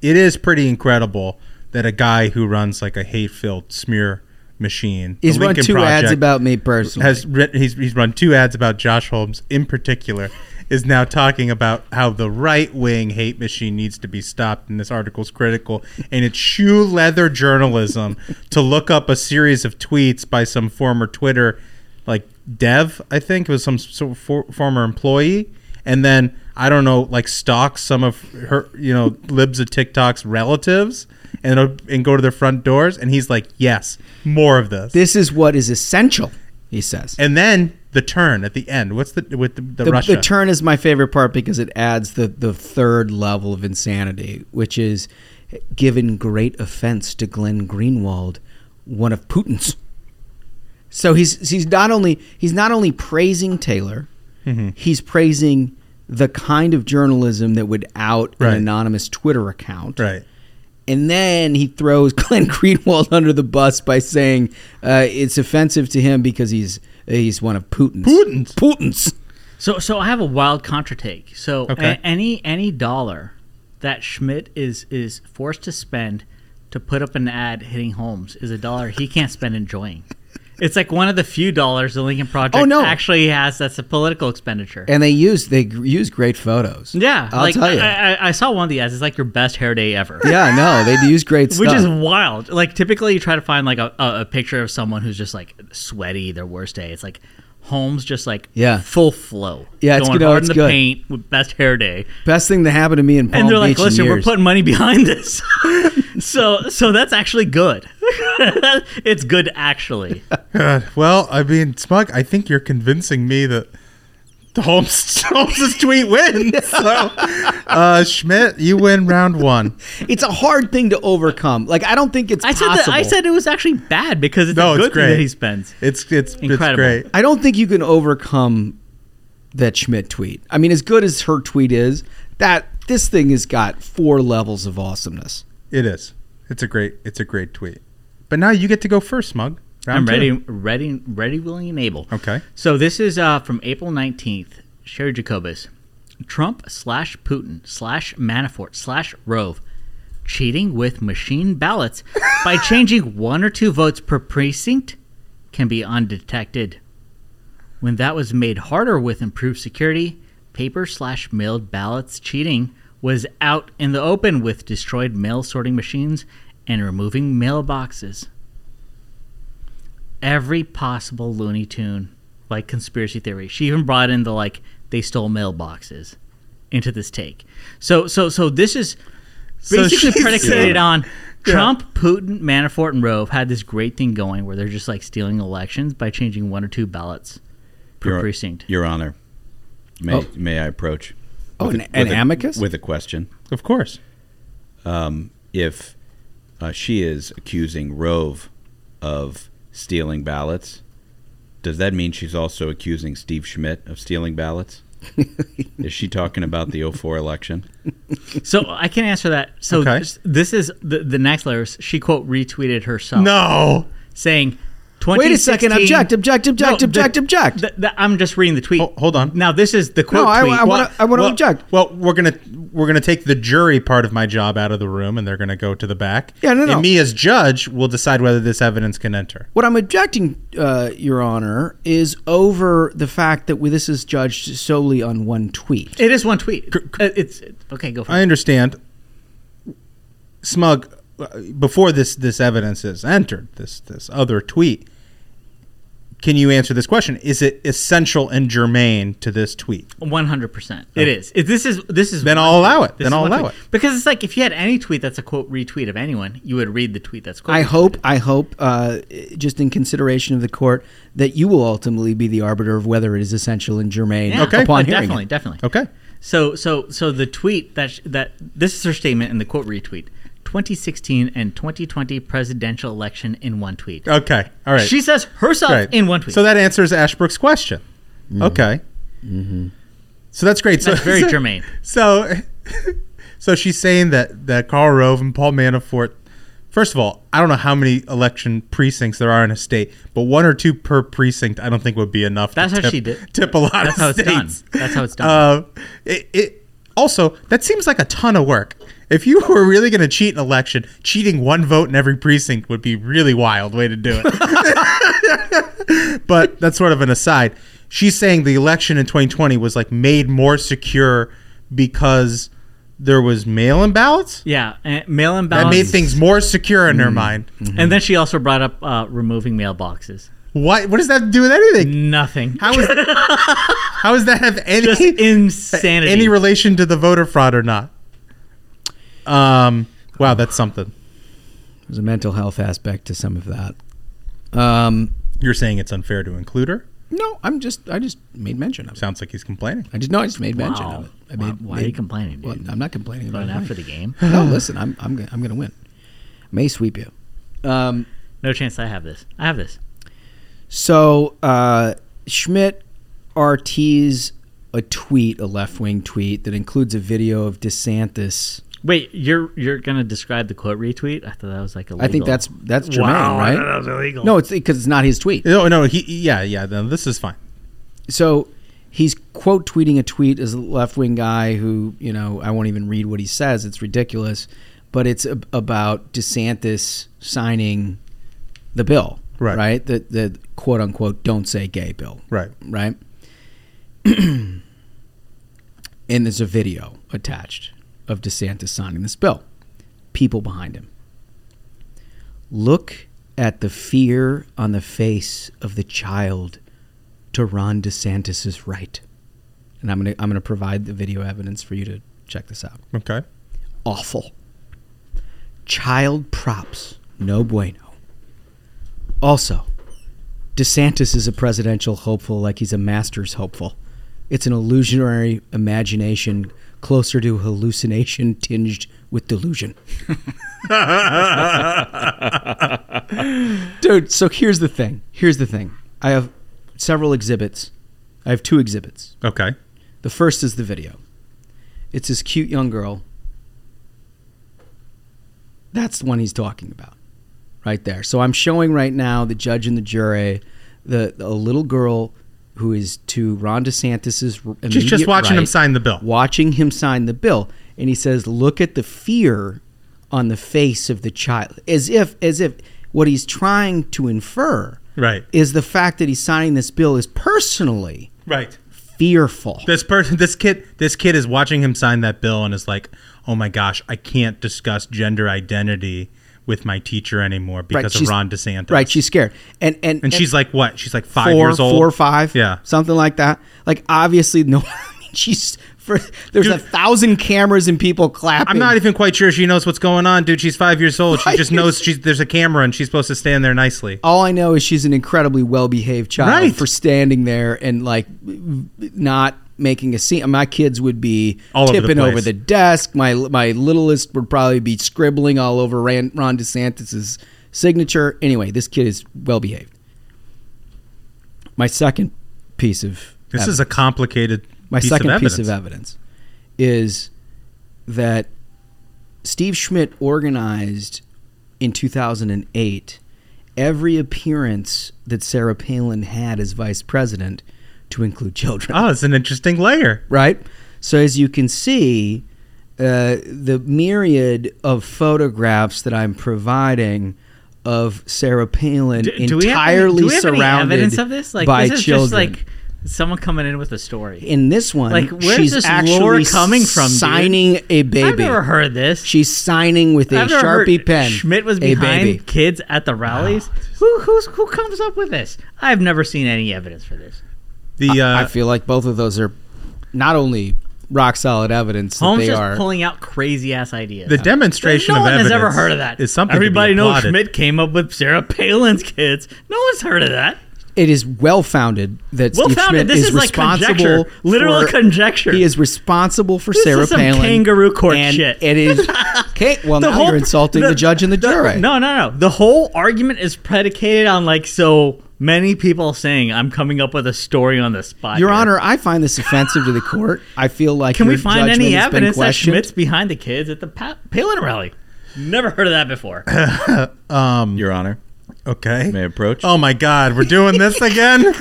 it is pretty incredible that a guy who runs like a hate-filled smear machine. He's run two Project, ads about me personally. Has re- he's, he's run two ads about Josh Holmes in particular, is now talking about how the right-wing hate machine needs to be stopped, and this article's critical, and it's shoe leather journalism to look up a series of tweets by some former Twitter, like dev, I think, it was some sort of for- former employee, and then, I don't know, like stalk some of her, you know, Libs of TikTok's relatives, and and go to their front doors. And he's like, yes, more of this. This is what is essential, he says. And then the turn at the end. What's the with the, the, the Russia? The turn is my favorite part because it adds the, the third level of insanity, which is given great offense to Glenn Greenwald, one of Putin's. So he's he's not only he's not only praising Taylor, mm-hmm. he's praising the kind of journalism that would out right. an anonymous Twitter account. Right. And then he throws Glenn Greenwald under the bus by saying uh, it's offensive to him because he's he's one of Putin's. Putin's. Putin's. So so I have a wild contra take. So okay. a- any any dollar that Schmidt is is forced to spend to put up an ad hitting homes is a dollar he can't spend enjoying. It's like one of the few dollars the Lincoln Project oh, no. actually has that's a political expenditure. And they use they use great photos. Yeah. I'll like, tell you. I, I, I saw one of the ads. It's like your best hair day ever. Yeah, no, they use great stuff. Which is wild. Like, typically you try to find like a, a picture of someone who's just like sweaty, their worst day. It's like Holmes just like yeah. full flow. Yeah, it's going you know, hard it's in the good. paint with best hair day. Best thing that happened to me in Palm Beach. And they're like, Beach listen, we're putting money behind this. so so that's actually good. It's good, actually. God. Well, I mean, Smug, I think you're convincing me that Holmes, Holmes' tweet wins. So, uh, Schmidt, you win round one. It's a hard thing to overcome. Like, I don't think it's I said possible. That, I said it was actually bad because it's no, a good it's great. thing that he spends. It's, it's, Incredible. It's great. I don't think you can overcome that Schmidt tweet. I mean, as good as her tweet is, that this thing has got four levels of awesomeness. It is. It's a great. It's a great tweet. But now you get to go first, Smug. I'm ready, two. ready, ready, willing, and able. Okay. So this is uh, from April nineteenth. Sherry Jacobus. Trump slash Putin slash Manafort slash Rove cheating with machine ballots by changing one or two votes per precinct can be undetected. When that was made harder with improved security, paper slash mailed ballots cheating was out in the open with destroyed mail sorting machines and removing mailboxes. Every possible Looney Tune, like conspiracy theory. She even brought in the like they stole mailboxes into this take. So so so this is basically so predicated yeah. on yeah. Trump, Putin, Manafort, and Rove had this great thing going where they're just like stealing elections by changing one or two ballots per Your, precinct. Your Honor, may oh. may I approach? Oh, with an, a, an with amicus a, with a question, of course. Um, if uh, she is accusing Rove of stealing ballots, does that mean she's also accusing Steve Schmidt of stealing ballots? Is she talking about the oh four election? So I can answer that. So okay. this, this is the, the next letter. She quote retweeted herself. No, saying. Wait a second! Object! Object! Object! No, object! The, object! The, the, I'm just reading the tweet. Oh, hold on. Now this is the quote. No, I want to. I want to well, object. Well, we're gonna we're gonna take the jury part of my job out of the room, and they're gonna go to the back. Yeah, no, no. And me as judge will decide whether this evidence can enter. What I'm objecting, uh, Your Honor, is over the fact that we, this is judged solely on one tweet. It is one tweet. C- uh, it's okay. Go for it. I understand. Smug. Before this, this evidence is entered, this this other tweet, can you answer this question? Is it essential and germane to this tweet? One hundred percent, it is. If this is this is. Then I'll allow it. Then I'll allow it because it's like if you had any tweet that's a quote retweet of anyone, you would read the tweet that's quote. I hope. I hope, uh, just in consideration of the court, that you will ultimately be the arbiter of whether it is essential and germane. Yeah, okay, upon hearing definitely, it. definitely. Okay. So so so the tweet that sh- that this is her statement and the quote retweet. twenty sixteen and twenty twenty presidential election in one tweet. Okay. All right. She says herself right. in one tweet. So that answers Ashbrook's question. Mm-hmm. Okay. Mm-hmm. So that's great. That's so, very so, germane. So so she's saying that, that Karl Rove and Paul Manafort, first of all, I don't know how many election precincts there are in a state, but one or two per precinct I don't think would be enough that's to how tip, she did. tip a lot that's of states. That's how it's done. That's how it's done. Uh, it, it, also, that seems like a ton of work. If you were really going to cheat an election, cheating one vote in every precinct would be a really wild way to do it. But that's sort of an aside. She's saying the election in twenty twenty was like made more secure because there was mail-in ballots? Yeah, and mail-in ballots. That made things more secure in mm-hmm. her mind. Mm-hmm. And then she also brought up uh, removing mailboxes. What? What does that do with anything? Nothing. How is how does that have any Just insanity. any relation to the voter fraud or not? Um. Wow, that's something. There's a mental health aspect to some of that. Um, You're saying it's unfair to include her? No, I'm just. I just made mention of it. Sounds like he's complaining. I just no. I just made wow. mention of it. I made, Why made, are you complaining? Dude? Well, I'm not complaining. About it after the game. No, listen. I'm. I'm. Gonna, I'm going to win. I may sweep you. Um, no chance. I have this. I have this. So uh, Schmidt R Ts a tweet, a left-wing tweet that includes a video of DeSantis. Wait, you're you're gonna describe the quote retweet? I thought that was like illegal. I think that's that's Jermaine, wow, right? I thought that was illegal. No, it's because it's not his tweet. No, no, he yeah, yeah. No, this is fine. So he's quote tweeting a tweet as a left-wing guy who, you know, I won't even read what he says. It's ridiculous, but it's ab- about DeSantis signing the bill, right? Right, the the quote unquote "don't say gay" bill, right? Right. And there's a video attached of DeSantis signing this bill. People behind him. Look at the fear on the face of the child to Ron DeSantis's right. And I'm gonna I'm gonna provide the video evidence for you to check this out. Okay. Awful. Child props, no bueno. Also, DeSantis is a presidential hopeful like he's a master's hopeful. It's an illusionary imagination closer to hallucination tinged with delusion. Dude, so here's the thing. Here's the thing. I have several exhibits. I have two exhibits. Okay. The first is the video. It's this cute young girl. That's the one he's talking about right there. So I'm showing right now the judge and the jury, the, the a little girl who is to Ron DeSantis's immediate Just, just watching right, him sign the bill. Watching him sign the bill. And he says, look at the fear on the face of the child. As if as if what he's trying to infer right. is the fact that he's signing this bill is personally right. fearful. This person, this kid, this kid is watching him sign that bill and is like, oh my gosh, I can't discuss gender identity with my teacher anymore because right, of Ron DeSantis. Right, she's scared. And and, and, and she's like what? She's like five four, years old. Four or five. Yeah. Something like that. Like obviously no I mean, she's for there's dude, a thousand cameras and people clapping. I'm not even quite sure she knows what's going on, dude. She's five years old. Right. She just knows she's there's a camera and she's supposed to stand there nicely. All I know is she's an incredibly well behaved child right. for standing there and like not making a scene. My kids would be all tipping over the, over the desk. My my littlest would probably be scribbling all over Ron DeSantis's signature. Anyway, this kid is well behaved. My second piece of this evidence, is a complicated. My piece second of piece of evidence is that Steve Schmidt organized in two thousand eight every appearance that Sarah Palin had as vice president to include children. Oh, it's an interesting layer. Right? So as you can see, uh, the myriad of photographs that I'm providing of Sarah Palin do, do entirely we have, do we have surrounded any evidence of this? Like, by this is children. Just like someone coming in with a story. In this one, like, where's she's this actually coming from, signing dude? A baby. I've never heard this. She's signing with I've a Sharpie pen. Schmidt was behind baby. Kids at the rallies. Oh. Who who's, who comes up with this? I've never seen any evidence for this. The, uh, I feel like both of those are not only rock solid evidence that Holmes they are pulling out crazy ass ideas. The demonstration no of evidence. No one has ever heard of that. Is something everybody knows Schmidt came up with Sarah Palin's kids. No one's heard of that. It is well founded that well Steve founded. Schmidt this is, is like responsible. Conjecture. Literal for, conjecture. He is responsible for this Sarah is some Palin kangaroo court and shit. It is. Okay, well the now whole, you're insulting the, the judge and the jury. No, no, no. The whole argument is predicated on like so. Many people saying I'm coming up with a story on the spot. Your here. Honor, I find this offensive to the court. I feel like can we find any evidence that Schmidt's behind the kids at the pa- Palin rally? Never heard of that before. um, Your Honor, okay, may I approach? Oh my God, we're doing this again.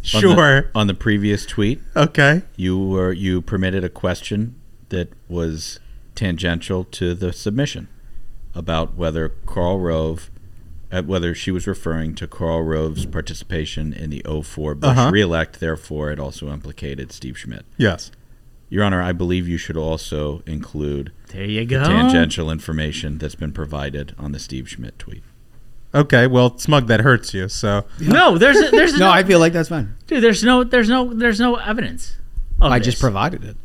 Sure. On the, on the previous tweet, okay, you were you permitted a question that was tangential to the submission about whether Karl Rove. At whether she was referring to Karl Rove's participation in the oh four Bush uh-huh. reelect, therefore it also implicated Steve Schmidt. Yes. Your Honor, I believe you should also include there you go. The tangential information that's been provided on the Steve Schmidt tweet. Okay, well, smug that hurts you, so. No, there's a, there's no, no I feel like that's fine. Dude, there's no there's no there's no evidence. I this. Just provided it.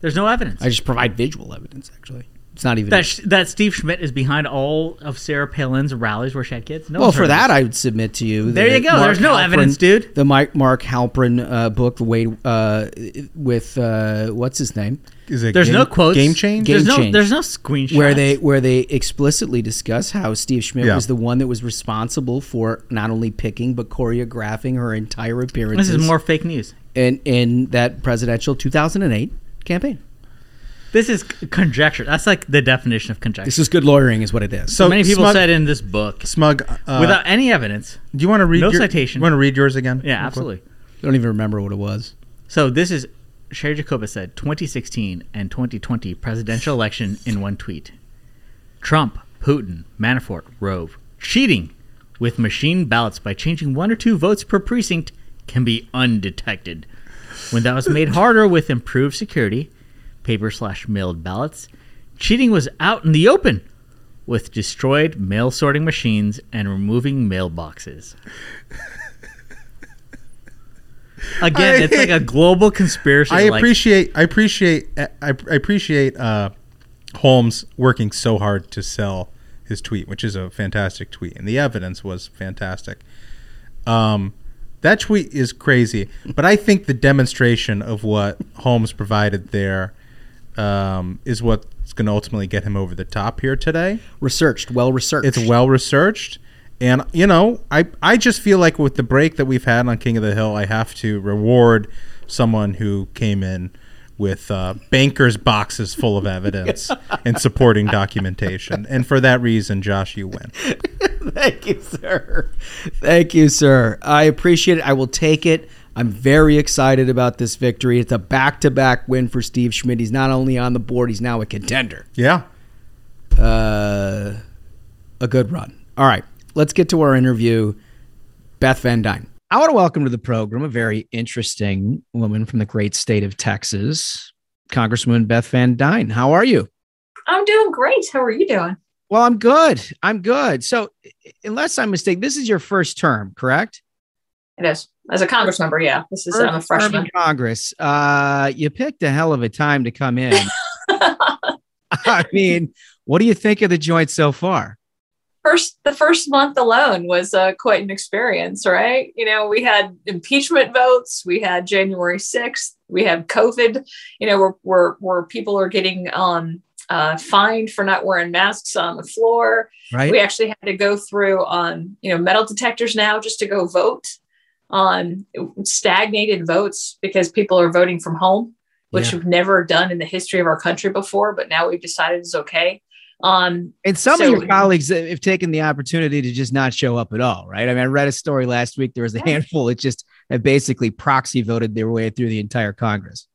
There's no evidence. I just provide visual evidence actually. It's not even that, sh- that Steve Schmidt is behind all of Sarah Palin's rallies where she had kids. No well, for that, I would submit to you. There you go. Mark There's no Halperin, evidence, dude. The Mike Mark Halperin uh, book, the way uh, with uh, what's his name? Is it There's game, no quotes. Game Change? Game there's, change. No, there's no screenshots. Where they where they explicitly discuss how Steve Schmidt yeah. was the one that was responsible for not only picking but choreographing her entire appearances. This is more fake news. In, in that presidential two thousand eight campaign. This is conjecture. That's like the definition of conjecture. This is good lawyering is what it is. So many people smug, said in this book. Smug. Uh, without any evidence. Do you want to read No your, citation. You want to read yours again? Yeah, absolutely. I don't even remember what it was. So this is... Sherry Jacoba said twenty sixteen and twenty twenty presidential election in one tweet. Trump, Putin, Manafort, Rove. Cheating with machine ballots by changing one or two votes per precinct can be undetected. When that was made harder with improved security, paper slash mailed ballots, cheating was out in the open with destroyed mail sorting machines and removing mailboxes. Again, I, it's like a global conspiracy. I like, appreciate, I appreciate, I, I appreciate uh, Holmes working so hard to sell his tweet, which is a fantastic tweet, and the evidence was fantastic. Um, that tweet is crazy, but I think the demonstration of what Holmes provided there um, is what's going to ultimately get him over the top here today. Researched, well researched. It's well researched. And, you know, I, I just feel like with the break that we've had on King of the Hill, I have to reward someone who came in with uh, banker's boxes full of evidence and supporting documentation. And for that reason, Josh, you win. Thank you, sir. Thank you, sir. I appreciate it. I will take it. I'm very excited about this victory. It's a back-to-back win for Steve Schmidt. He's not only on the board, he's now a contender. Yeah. Uh, a good run. All right. Let's get to our interview, Beth Van Dyne. I want to welcome to the program a very interesting woman from the great state of Texas, Congresswoman Beth Van Dyne. How are you? I'm doing great. How are you doing? Well, I'm good. I'm good. So unless I'm mistaken, this is your first term, correct? It is. As a Congress member, yeah. This is first, um, a freshman. Term in Congress. Uh, you picked a hell of a time to come in. I mean, what do you think of the joint so far? First, the first month alone was uh, quite an experience, right? You know, we had impeachment votes, we had January sixth, we had COVID. You know, where where, where people are getting um, uh, fined for not wearing masks on the floor. Right. We actually had to go through on um, you know metal detectors now just to go vote on um, stagnated votes because people are voting from home, which yeah. we've never done in the history of our country before. But now we've decided it's okay. Um, and some so, of your colleagues have taken the opportunity to just not show up at all, right? I mean, I read a story last week. There was a handful that just that basically proxy voted their way through the entire Congress.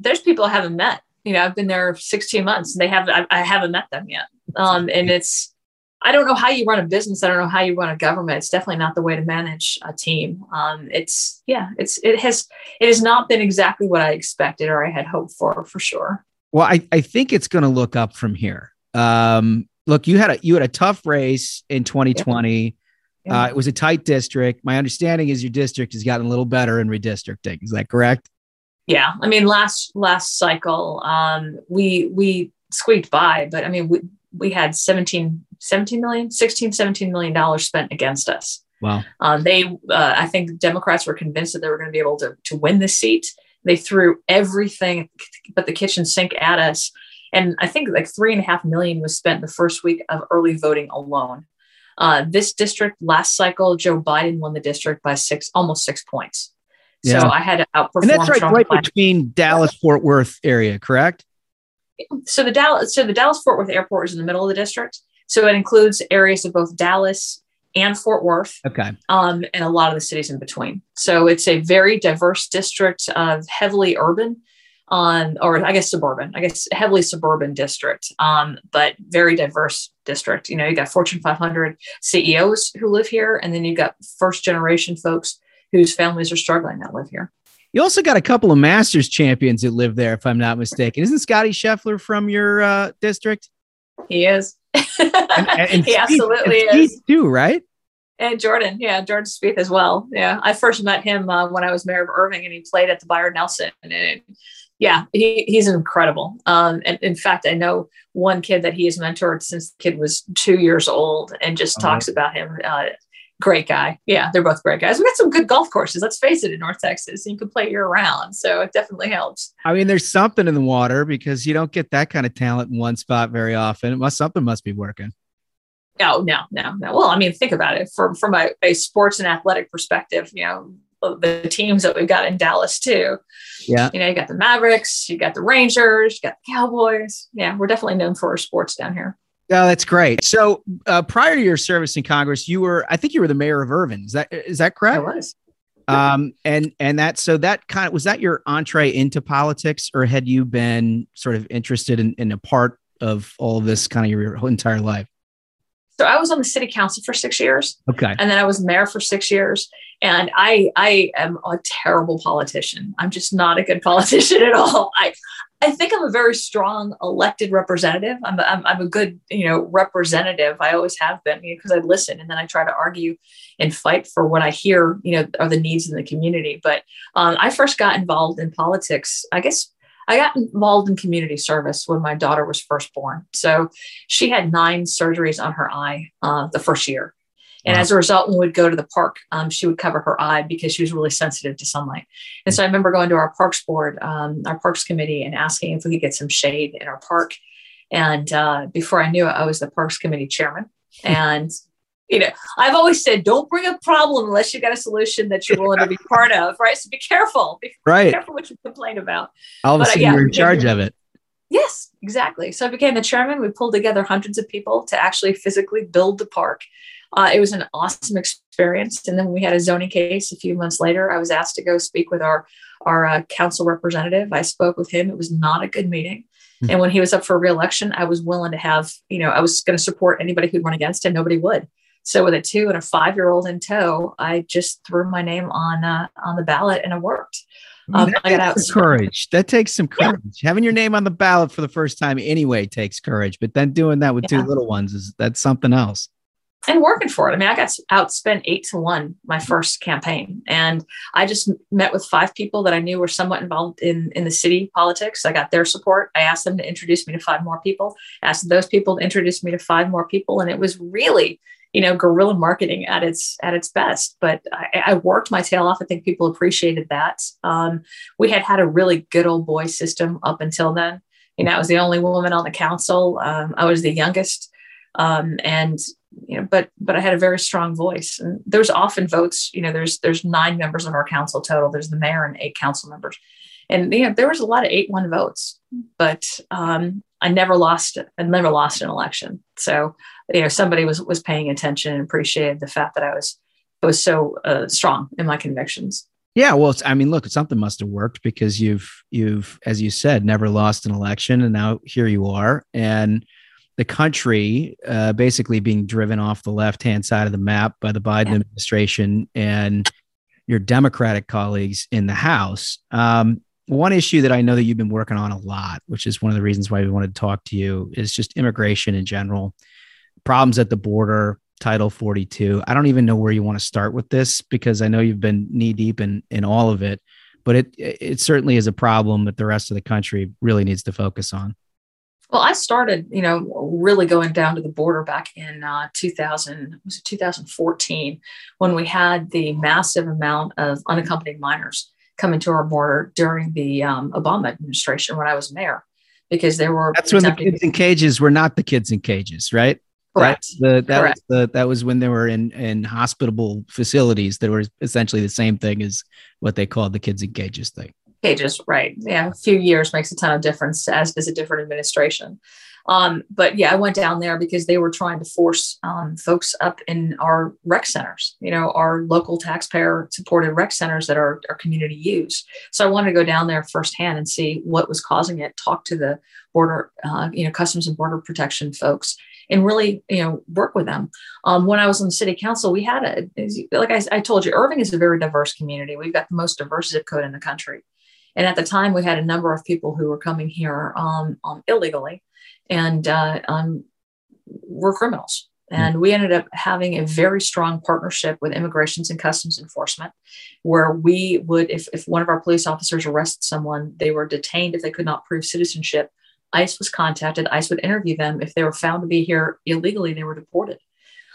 There's people I haven't met. You know, I've been there sixteen months and they haven't, I, I haven't met them yet. Um, and it's, I don't know how you run a business. I don't know how you run a government. It's definitely not the way to manage a team. Um, it's, yeah, it's, it has, it has not been exactly what I expected or I had hoped for, for sure. Well, I, I think it's going to look up from here. Um, look, you had a, you had a tough race in twenty twenty. Yeah. Yeah. Uh, it was a tight district. My understanding is your district has gotten a little better in redistricting. Is that correct? Yeah. I mean, last, last cycle, um, we, we squeaked by, but I mean, we, we had seventeen, seventeen million, sixteen, seventeen million dollars spent against us. Wow. Uh, they, uh, I think Democrats were convinced that they were going to be able to, to win this seat. They threw everything but the kitchen sink at us. And I think like three and a half million was spent the first week of early voting alone. Uh, this district last cycle, Joe Biden won the district by six, almost six points. Yeah. So I had to outperform. And that's right, Trump right between Dallas, Fort Worth area, correct? So the Dallas, so the Dallas Fort Worth airport is in the middle of the district. So it includes areas of both Dallas and Fort Worth. Okay. Um, and a lot of the cities in between. So it's a very diverse district of heavily urban. On, or I guess suburban, I guess heavily suburban district, um, but very diverse district. You know, you got Fortune five hundred C E Os who live here, and then you got first generation folks whose families are struggling that live here. You also got a couple of Masters champions who live there, if I'm not mistaken. Isn't Scotty Scheffler from your uh, district? He is. and, and he Spieth, absolutely and is. Spieth too, right? And Jordan, yeah, Jordan Spieth as well. Yeah, I first met him uh, when I was mayor of Irving, and he played at the Byron Nelson, and. It, yeah, he, he's incredible. Um, and in fact, I know one kid that he has mentored since the kid was two years old and just uh-huh. talks about him. Uh, great guy. Yeah, they're both great guys. We got some good golf courses. Let's face it, in North Texas, and you can play year round. So it definitely helps. I mean, there's something in the water because you don't get that kind of talent in one spot very often. It must, something must be working. No, no, no, no. Well, I mean, think about it from, from a, a sports and athletic perspective, you know, the teams that we've got in Dallas too. Yeah. You know, you got the Mavericks, you got the Rangers, you got the Cowboys. Yeah. We're definitely known for our sports down here. Oh, that's great. So uh, prior to your service in Congress, you were, I think you were the mayor of Irving. Is that, is that correct? I was. Um, and, and that, so that kind of, was that your entree into politics, or had you been sort of interested in, in a part of all of this kind of your entire life? So I was on the city council for six years. Okay. And then I was mayor for six years. And I I am a terrible politician. I'm just not a good politician at all. I I think I'm a very strong elected representative. I'm a, I'm, I'm a good, you know, representative. I always have been, you know, because I listen and then I try to argue and fight for what I hear, you know, are the needs in the community. But um, I first got involved in politics, I guess. I got involved in community service when my daughter was first born. So she had nine surgeries on her eye uh, the first year. And wow. as a result, when we'd go to the park, um, she would cover her eye because she was really sensitive to sunlight. And so I remember going to our parks board, um, our parks committee, and asking if we could get some shade in our park. And uh, before I knew it, I was the parks committee chairman. And you know, I've always said, don't bring a problem unless you've got a solution that you're willing to be part of, right? So be careful. Be right. careful what you complain about. All of a sudden, you're in charge of it. Yes, exactly. So I became the chairman. We pulled together hundreds of people to actually physically build the park. Uh, it was an awesome experience. And then we had a zoning case a few months later. I was asked to go speak with our, our uh, council representative. I spoke with him. It was not a good meeting. Mm-hmm. And when he was up for re-election, I was willing to have, you know, I was going to support anybody who'd run against him. Nobody would. So with a two and a five-year-old in tow, I just threw my name on uh, on the ballot, and it worked. Um, that I got takes out courage. That takes some courage. Yeah. Having your name on the ballot for the first time anyway takes courage, but then doing that with yeah. two little ones is that's something else. And working for it. I mean, I got outspent eight to one my first campaign, and I just met with five people that I knew were somewhat involved in, in the city politics. I got their support. I asked them to introduce me to five more people. I asked those people to introduce me to five more people, and it was really, you know, guerrilla marketing at its at its best. But I, I worked my tail off. I think people appreciated that. Um, we had had a really good old boy system up until then. You know, I was the only woman on the council. Um, I was the youngest, um, and you know, but but I had a very strong voice. And there's often votes. You know, there's there's nine members of our council total. There's the mayor and eight council members, and you know, there was a lot of eight one votes. But um, I never lost. I never lost an election. So. You know, somebody was was paying attention and appreciated the fact that I was I was so uh, strong in my convictions. Yeah, well, I mean, look, something must have worked because you've you've, as you said, never lost an election, and now here you are, and the country uh, basically being driven off the left hand side of the map by the Biden yeah. administration and your Democratic colleagues in the House. Um, One issue that I know that you've been working on a lot, which is one of the reasons why we wanted to talk to you, is just immigration in general. Problems at the border, Title forty-two. I don't even know where you want to start with this because I know you've been knee deep in, in all of it, but it, it certainly is a problem that the rest of the country really needs to focus on. Well, I started, you know, really going down to the border back in uh, two thousand, was it twenty fourteen, when we had the massive amount of unaccompanied minors coming to our border during the um, Obama administration when I was mayor, because there were- That's when the kids in cages were not the kids in cages, right? Correct. That, the, that, Correct. Was the, that was when they were in, in hospitable facilities that were essentially the same thing as what they called the kids in cages thing. Cages, right. Yeah. A few years makes a ton of difference, as does a different administration. Um, but yeah, I went down there because they were trying to force um, folks up in our rec centers, you know, our local taxpayer supported rec centers that our, our community use. So I wanted to go down there firsthand and see what was causing it, talk to the border, uh, you know, Customs and Border Protection folks, and really, you know, work with them. Um, when I was on the city council, we had a, like I, I told you, Irving is a very diverse community. We've got the most diverse zip code in the country. And at the time, we had a number of people who were coming here um, um, illegally, and uh, um, were criminals. And we ended up having a very strong partnership with Immigrations and Customs Enforcement, where we would, if, if one of our police officers arrested someone, they were detained if they could not prove citizenship. ICE was contacted. ICE would interview them. If they were found to be here illegally, they were deported.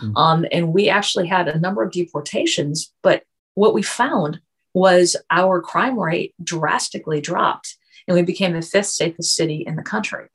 Mm-hmm. Um, and we actually had a number of deportations, but what we found was our crime rate drastically dropped, and we became the fifth safest city in the country.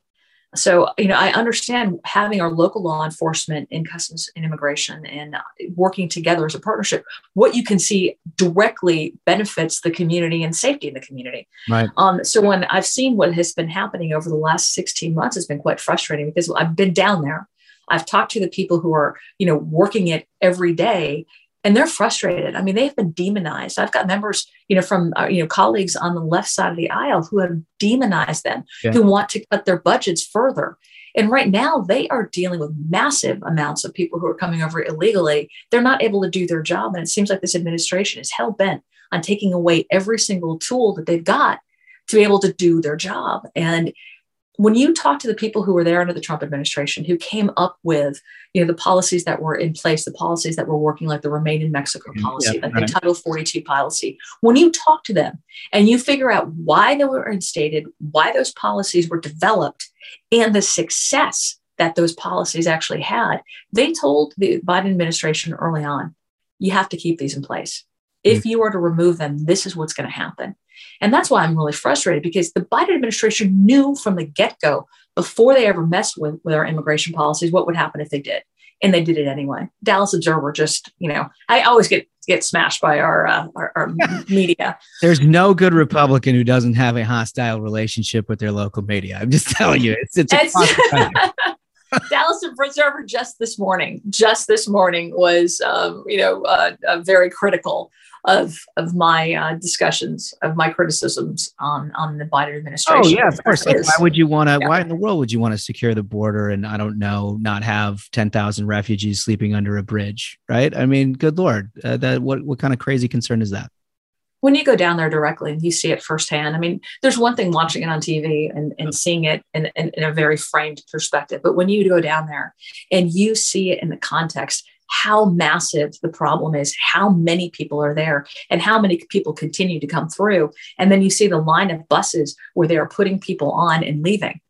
So, you know, I understand having our local law enforcement in customs and immigration and working together as a partnership, what you can see directly benefits the community and safety in the community. Right. Um, so when I've seen what has been happening over the last sixteen months, it's been quite frustrating because I've been down there. I've talked to the people who are, you know, working it every day, and they're frustrated. I mean, they've been demonized. I've got members, you know, from, uh, you know, colleagues on the left side of the aisle who have demonized them, yeah. who want to cut their budgets further. And right now they are dealing with massive amounts of people who are coming over illegally. They're not able to do their job. And it seems like this administration is hell bent on taking away every single tool that they've got to be able to do their job. And when you talk to the people who were there under the Trump administration, who came up with, you know, the policies that were in place, the policies that were working, like the Remain in Mexico policy, yeah, like right. the Title forty-two policy, when you talk to them and you figure out why they were instated, why those policies were developed, and the success that those policies actually had, they told the Biden administration early on, you have to keep these in place. If you are to remove them, this is what's going to happen. And that's why I'm really frustrated, because the Biden administration knew from the get-go, before they ever messed with, with our immigration policies, what would happen if they did. And they did it anyway. Dallas Observer just, you know, I always get, get smashed by our, uh, our, our media. There's no good Republican who doesn't have a hostile relationship with their local media. I'm just telling you. It's, it's, it's Dallas Observer just this morning, just this morning was, um, you know, uh, uh, very critical of of my uh, discussions, of my criticisms on, on the Biden administration. Oh, yeah, of course. Like, why would you want to, yeah. why in the world would you want to secure the border and, I don't know, not have ten thousand refugees sleeping under a bridge, right? I mean, good Lord, uh, that what what kind of crazy concern is that? When you go down there directly and you see it firsthand, I mean, there's one thing watching it on T V and, and seeing it in, in, in a very framed perspective. But when you go down there and you see it in the context, how massive the problem is, how many people are there, and how many people continue to come through. And then you see the line of buses where they are putting people on and leaving.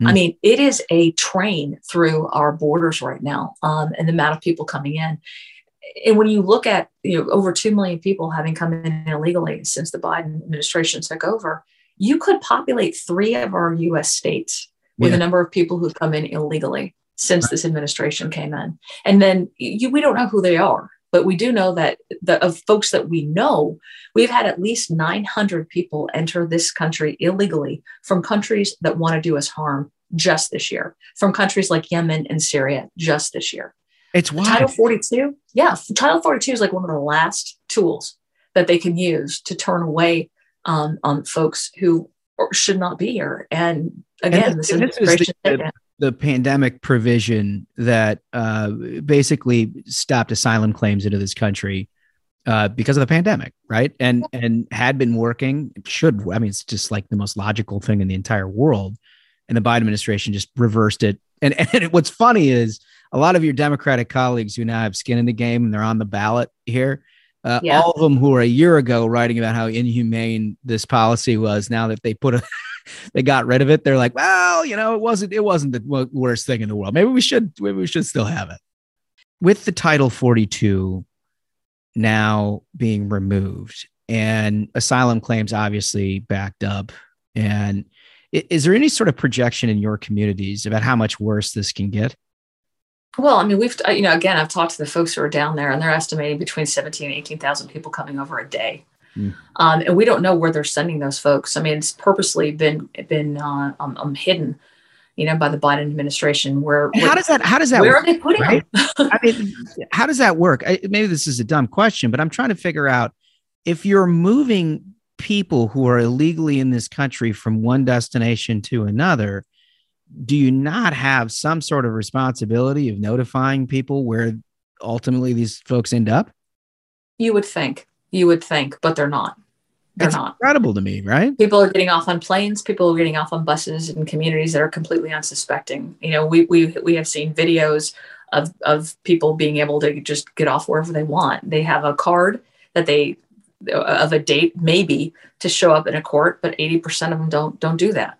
Mm. I mean, it is a train through our borders right now, um, and the amount of people coming in. And when you look at, you know, over two million people having come in illegally since the Biden administration took over, you could populate three of our U S states with yeah. the number of people who've come in illegally since this administration came in. And then you, we don't know who they are, but we do know that the, of folks that we know, we've had at least nine hundred people enter this country illegally from countries that want to do us harm just this year, from countries like Yemen and Syria just this year. It's wild. Title forty-two. Yeah. Title forty-two is like one of the last tools that they can use to turn away um, on folks who should not be here. And again, and this, this administration. This is the, the pandemic provision that uh, basically stopped asylum claims into this country uh, because of the pandemic. Right. And, yeah. and had been working, should, I mean, it's just like the most logical thing in the entire world. And the Biden administration just reversed it. And, and it, what's funny is, a lot of your Democratic colleagues who now have skin in the game and they're on the ballot here, uh, yeah. all of them who were a year ago writing about how inhumane this policy was, now that they put a, they got rid of it, they're like, well, you know, it wasn't it wasn't the worst thing in the world. Maybe we should maybe we should still have it. With the Title forty-two now being removed and asylum claims obviously backed up, and is there any sort of projection in your communities about how much worse this can get? Well, I mean, we've, you know, again, I've talked to the folks who are down there, and they're estimating between seventeen and eighteen thousand people coming over a day. Mm. Um, and we don't know where they're sending those folks. I mean, it's purposely been, been uh, um, um, hidden, you know, by the Biden administration. Where, where how does that, how does that, where work, are they putting right? them? I mean, how does that work? I, maybe this is a dumb question, but I'm trying to figure out, if you're moving people who are illegally in this country from one destination to another, do you not have some sort of responsibility of notifying people where ultimately these folks end up? You would think, you would think, but they're not. They're That's not. Incredible to me, right? People are getting off on planes. People are getting off on buses in communities that are completely unsuspecting. You know, we we we have seen videos of, of people being able to just get off wherever they want. They have a card that they, of a date maybe to show up in a court, but eighty percent of them don't, don't do that.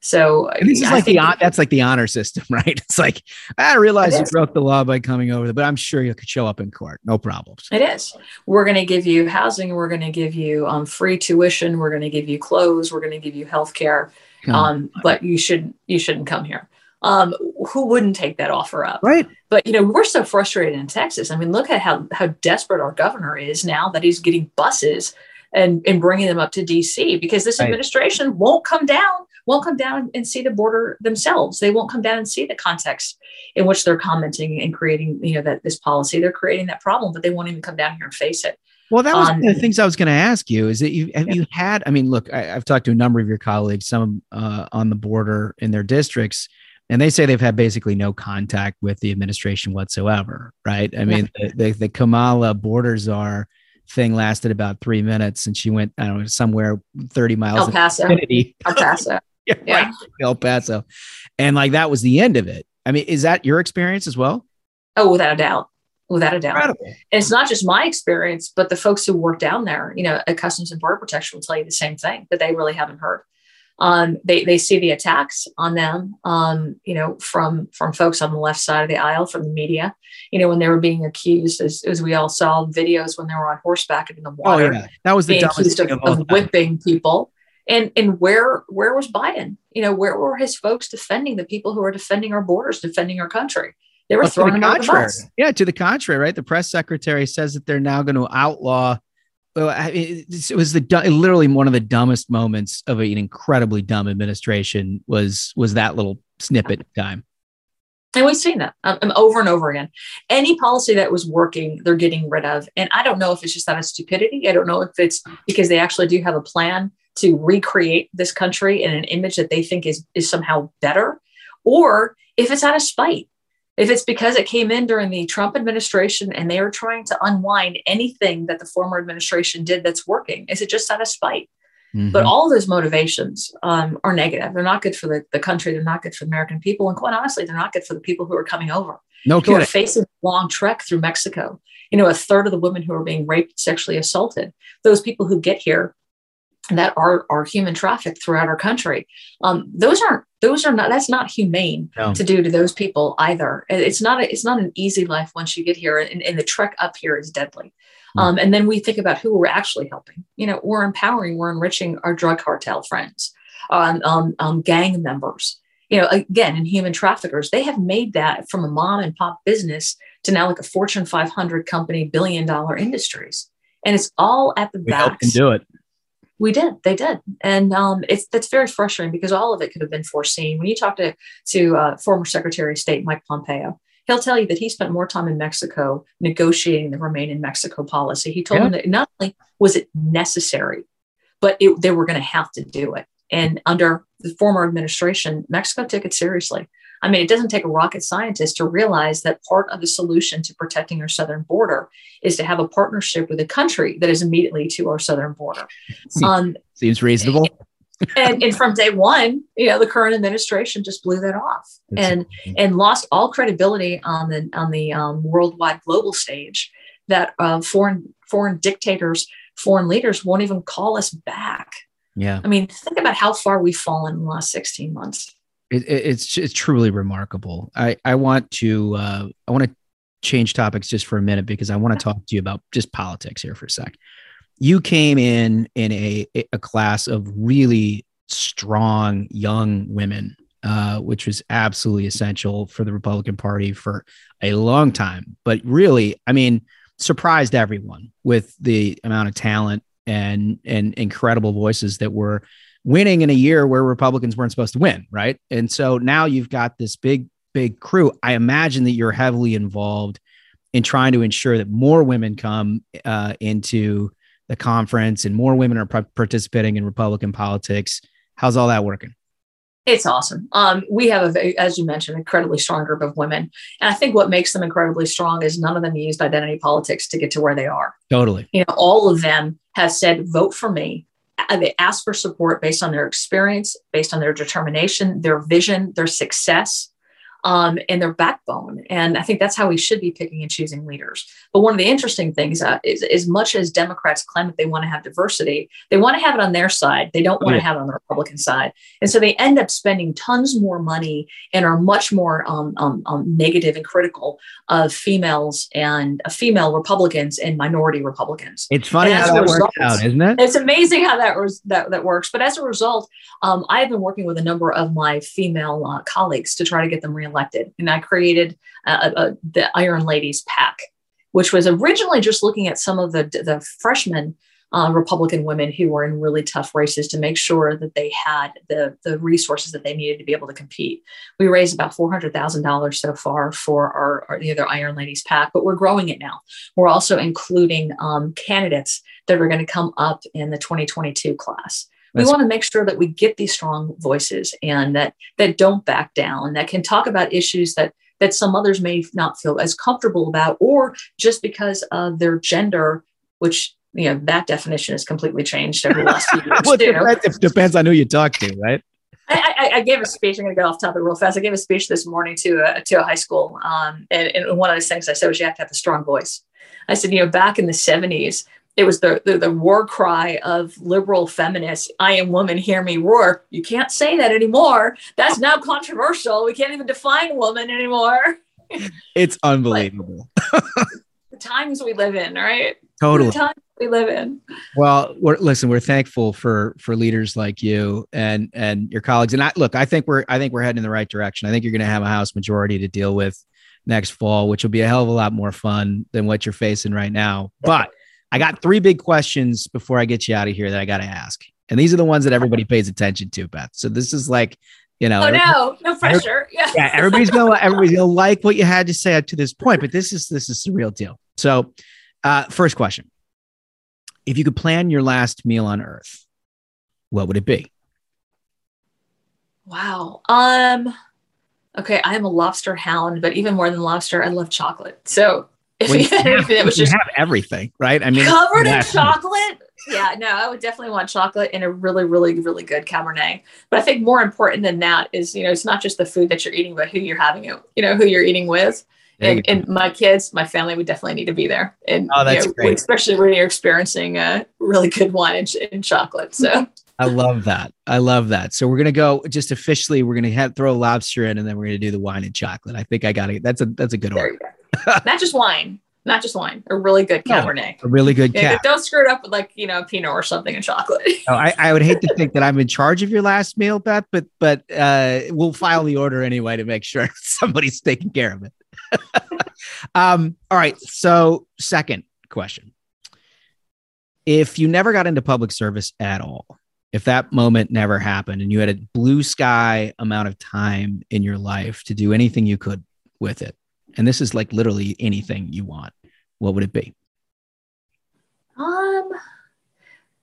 So and this is I like the that's like the honor system, right? It's like, I realize you broke the law by coming over there, but I'm sure you could show up in court. No problems. It is. We're going to give you housing. We're going to give you um, free tuition. We're going to give you clothes. We're going to give you healthcare. Um, but you should, you shouldn't come here. Um, who wouldn't take that offer up? Right. But, you know, we're so frustrated in Texas. I mean, look at how, how desperate our governor is now that he's getting buses and, and bringing them up to D C because this right. administration won't come down, won't come down and see the border themselves. They won't come down and see the context in which they're commenting and creating, you know, that this policy, they're creating that problem, but they won't even come down here and face it. Well, that was um, one of the things I was going to ask you is that you have yeah. you had, I mean, look, I, I've talked to a number of your colleagues, some uh, on the border in their districts, and they say they've had basically no contact with the administration whatsoever, right? I mean, yeah. the, the, the Kamala border czar thing lasted about three minutes and she went, I don't know, somewhere thirty miles. El Paso. El Paso. yeah. Right. El Paso. And like, that was the end of it. I mean, is that your experience as well? Oh, without a doubt. Without a doubt. Incredible. And it's not just my experience, but the folks who work down there, you know, at Customs and Border Protection will tell you the same thing, that they really haven't heard. Um, they, they see the attacks on them, um, you know, from, from folks on the left side of the aisle, from the media, you know, when they were being accused, as, as we all saw videos when they were on horseback and in the water, oh, yeah. that was the dumbest thing of, of, of whipping people. And, and where, where was Biden? You know, where were his folks defending the people who are defending our borders, defending our country? They were well, throwing them out of the bus. Yeah. To the contrary, right. The press secretary says that they're now going to outlaw. It was the literally one of the dumbest moments of an incredibly dumb administration was was that little snippet time. And we've seen that um, over and over again. Any policy that was working, they're getting rid of. And I don't know if it's just out of stupidity. I don't know if it's because they actually do have a plan to recreate this country in an image that they think is is somehow better, or if it's out of spite. If it's because it came in during the Trump administration and they are trying to unwind anything that the former administration did that's working, is it just out of spite? Mm-hmm. But all those motivations um, are negative. They're not good for the, the country. They're not good for the American people. And quite honestly, they're not good for the people who are coming over. No kidding. Who are facing a long trek through Mexico. You know, a third of the women who are being raped, sexually assaulted, those people who get here that are, are human trafficked throughout our country. Um, those aren't, those are not, that's not humane no. to do to those people either. It's not, a, it's not an easy life once you get here, and, and the trek up here is deadly. Mm. Um, and then we think about who we're actually helping. You know, we're empowering, we're enriching our drug cartel friends, um, um, um, gang members, you know, again, and human traffickers. They have made that from a mom and pop business to now like a Fortune five hundred company, billion dollar industries. And it's all at the back. We can do it. We did. They did. And um, it's that's very frustrating because all of it could have been foreseen. When you talk to, to uh, former Secretary of State Mike Pompeo, he'll tell you that he spent more time in Mexico negotiating the Remain in Mexico policy. He told yeah. him that not only was it necessary, but it, they were going to have to do it. And under the former administration, Mexico took it seriously. I mean, it doesn't take a rocket scientist to realize that part of the solution to protecting our southern border is to have a partnership with a country that is immediately to our southern border. Seems, um, seems reasonable. and, and from day one, you know, the current administration just blew that off That's and and lost all credibility on the on the um, worldwide global stage. That uh, foreign foreign dictators, foreign leaders won't even call us back. Yeah, I mean, think about how far we've fallen in the last sixteen months. It, it, it's it's truly remarkable. I, I want to uh, I want to change topics just for a minute because I want to talk to you about just politics here for a sec. You came in in a a class of really strong young women, uh, which was absolutely essential for the Republican Party for a long time. But really, I mean, surprised everyone with the amount of talent and and incredible voices that were winning in a year where Republicans weren't supposed to win. Right. And so now you've got this big, big crew. I imagine that you're heavily involved in trying to ensure that more women come uh, into the conference and more women are p- participating in Republican politics. How's all that working? It's awesome. Um, we have, a, as you mentioned, incredibly strong group of women. And I think what makes them incredibly strong is none of them used identity politics to get to where they are. Totally. You know, all of them have said, vote for me. They ask for support based on their experience, based on their determination, their vision, their success. um, and their backbone. And I think that's how we should be picking and choosing leaders. But one of the interesting things uh, is, as much as Democrats claim that they want to have diversity, they want to have it on their side. They don't want yeah. to have it on the Republican side. And so they end up spending tons more money and are much more um, um, um, negative and critical of females and uh, female Republicans and minority Republicans. It's funny how that result, works out, isn't it? It's amazing how that, res- that, that works. But as a result, um, I've been working with a number of my female uh, colleagues to try to get them reelected. And I created uh, uh, the Iron Ladies Pack, which was originally just looking at some of the, the freshmen Uh, Republican women who were in really tough races to make sure that they had the, the resources that they needed to be able to compete. We raised about four hundred thousand dollars so far for our, our the other Iron Ladies Pack, but we're growing it now. We're also including um, candidates that are going to come up in the twenty twenty-two class. We That's- want to make sure that we get these strong voices and that that don't back down, that can talk about issues that that some others may not feel as comfortable about, or just because of their gender, which you know, that definition has completely changed over the last few years. Well, it depends, it depends on who you talk to, right? I, I, I gave a speech. I'm going to go off topic real fast. I gave a speech this morning to a, to a high school. Um, and, and one of those things I said was you have to have a strong voice. I said, you know, back in the seventies, it was the, the, the war cry of liberal feminists. I am woman, hear me roar. You can't say that anymore. That's now controversial. We can't even define woman anymore. It's unbelievable. Like, the times we live in, right? Totally. We live in. Well, we're, listen, we're thankful for for leaders like you and and your colleagues. And I, look, I think we're I think we're heading in the right direction. I think you're going to have a House majority to deal with next fall, which will be a hell of a lot more fun than what you're facing right now. But I got three big questions before I get you out of here that I got to ask, and these are the ones that everybody pays attention to, Beth. So this is like, you know, oh no, no pressure. Yeah, yeah everybody's gonna everybody's gonna like what you had to say up to this point, but this is this is the real deal. So, uh, first question. If you could plan your last meal on earth, what would it be? Wow. Um, okay. I am a lobster hound, but even more than lobster, I love chocolate. So if, well, you, have, if it was just have everything, right? I mean, covered in chocolate. Yeah, no, I would definitely want chocolate and a really, really, really good Cabernet. But I think more important than that is, you know, it's not just the food that you're eating, but who you're having it, you know, who you're eating with. And, and my kids, my family would definitely need to be there. And oh, that's you know, great. Especially when you're experiencing a really good wine and, and chocolate. So I love that. I love that. So we're going to go just officially, we're going to have throw a lobster in, and then we're going to do the wine and chocolate. I think I got it. That's a, that's a good there order. Go. Not just wine, not just wine, a really good Cabernet. No, a really good Cabernet. Don't screw it up with like, you know, Pinot or something and chocolate. oh, I, I would hate to think that I'm in charge of your last meal, Beth, but, but uh, we'll file the order anyway to make sure somebody's taking care of it. um, all right. So second question, if you never got into public service at all, if that moment never happened and you had a blue sky amount of time in your life to do anything you could with it, and this is like literally anything you want, what would it be? Um,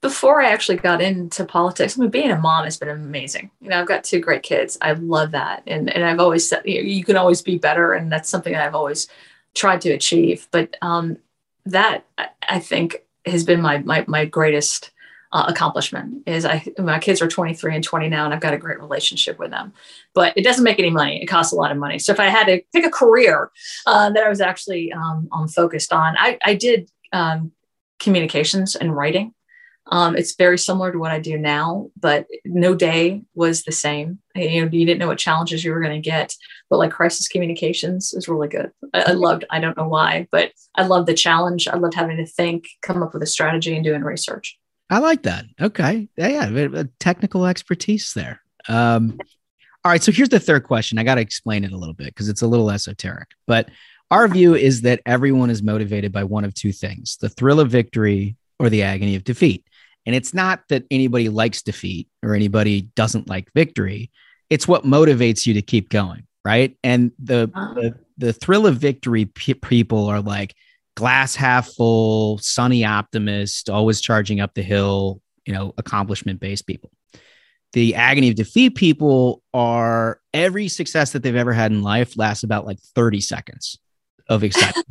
before I actually got into politics, I mean, being a mom has been amazing. You know, I've got two great kids. I love that. And and I've always said, you know, you can always be better. And that's something that I've always tried to achieve. But um, that, I think, has been my my, my greatest uh, accomplishment is I my kids are twenty-three and twenty now, and I've got a great relationship with them. But it doesn't make any money. It costs a lot of money. So if I had to pick a career uh, that I was actually um, um, focused on, I, I did um, communications and writing. Um, it's very similar to what I do now, but no day was the same. You know, you didn't know what challenges you were going to get, but like crisis communications is really good. I, I loved, I don't know why, but I loved the challenge. I loved having to think, come up with a strategy and doing research. I like that. Okay. Yeah. yeah. Technical expertise there. Um, all right. So here's the third question. I got to explain it a little bit because it's a little esoteric, but our view is that everyone is motivated by one of two things, the thrill of victory or the agony of defeat. And it's not that anybody likes defeat or anybody doesn't like victory. It's what motivates you to keep going, right? And the the, the thrill of victory pe- people are like glass half full, sunny optimist, always charging up the hill, you know, accomplishment-based people. The agony of defeat people are every success that they've ever had in life lasts about like thirty seconds of excitement.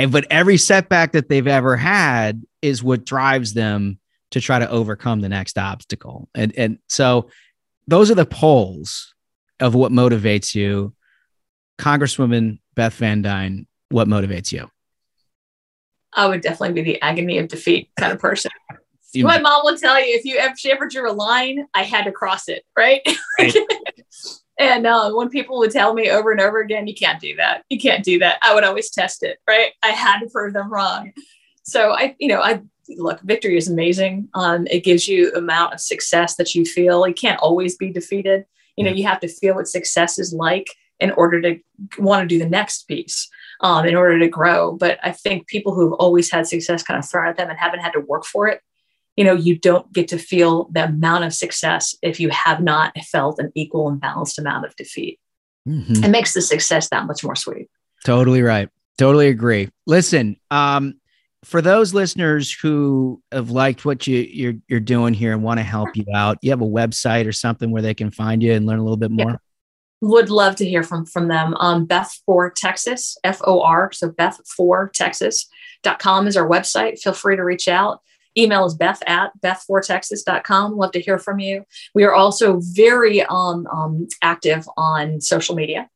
And but every setback that they've ever had is what drives them to try to overcome the next obstacle. And and so those are the poles of what motivates you. Congresswoman Beth Van Dyne, what motivates you? I would definitely be the agony of defeat kind of person. You My know. mom will tell you, if you ever, she ever drew a line, I had to cross it, right? right. And uh, when people would tell me over and over again, you can't do that, you can't do that, I would always test it, right? I had to prove them wrong. So I, you know, I look, victory is amazing. Um, it gives you amount of success that you feel. You can't always be defeated. You know, you have to feel what success is like in order to want to do the next piece, um, in order to grow. But I think people who've always had success kind of thrown at them and haven't had to work for it, you know, you don't get to feel the amount of success if you have not felt an equal and balanced amount of defeat. Mm-hmm. It makes the success that much more sweet. Totally right. Totally agree. Listen, um, for those listeners who have liked what you, you're, you're doing here and want to help you out, you have a website or something where they can find you and learn a little bit more? Yeah. Would love to hear from, from them. Um, Beth for Texas, F O R. So Beth for Texas dot com is our website. Feel free to reach out. Email is Beth at Beth for Texas dot com. Love to hear from you. We are also very um, um, active on social media.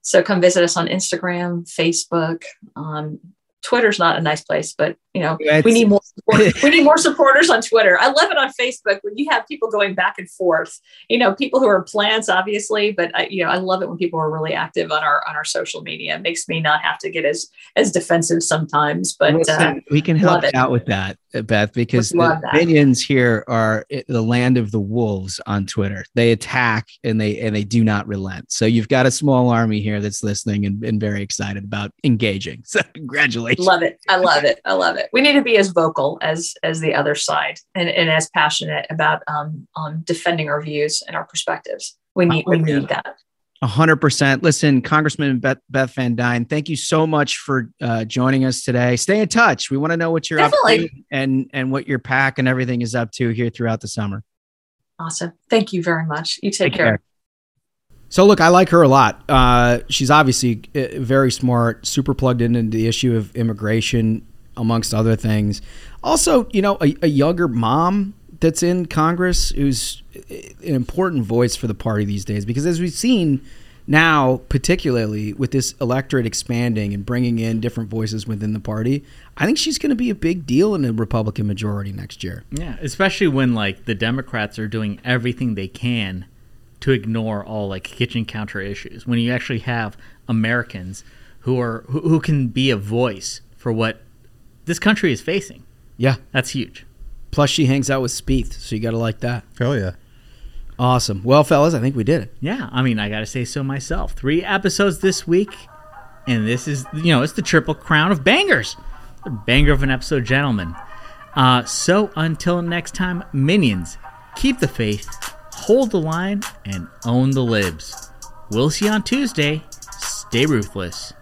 So come visit us on Instagram, Facebook. Um, Twitter's not a nice place, but you know, That's- we need more support. We need more supporters on Twitter. I love it on Facebook when you have people going back and forth, you know, people who are plants, obviously, but I, you know, I love it when people are really active on our, on our social media. It makes me not have to get as, as defensive sometimes, but Listen, uh, we can help out with that, Beth, because the minions here are the land of the wolves on Twitter. They attack and they, and they do not relent. So you've got a small army here that's listening and, and very excited about engaging. So congratulations. Love it. I love it. I love it. We need to be as vocal as as the other side and, and as passionate about um, um, defending our views and our perspectives. We need we need that. A hundred percent. Listen, Congressman Beth, Beth Van Dyne, thank you so much for uh, joining us today. Stay in touch. We want to know what you're Definitely. up to and, and what your pack and everything is up to here throughout the summer. Awesome. Thank you very much. You take, take care. care. So look, I like her a lot. Uh, she's obviously very smart, super plugged into the issue of immigration, amongst other things. Also, you know, a, a younger mom that's in Congress who's an important voice for the party these days, because as we've seen now, particularly with this electorate expanding and bringing in different voices within the party, I think she's going to be a big deal in a Republican majority next year. Yeah, especially when like the Democrats are doing everything they can to ignore all like kitchen counter issues, when you actually have Americans who are who, who can be a voice for what this country is facing. Yeah, that's huge. Plus, she hangs out with Spieth, so you got to like that. Hell yeah, awesome. Well, fellas, I think we did it. Yeah, I mean, I got to say so myself. Three episodes this week, and this is you know it's the triple crown of bangers, the banger of an episode, gentlemen. Uh, so until next time, minions, keep the faith. Hold the line and own the libs. We'll see you on Tuesday. Stay ruthless.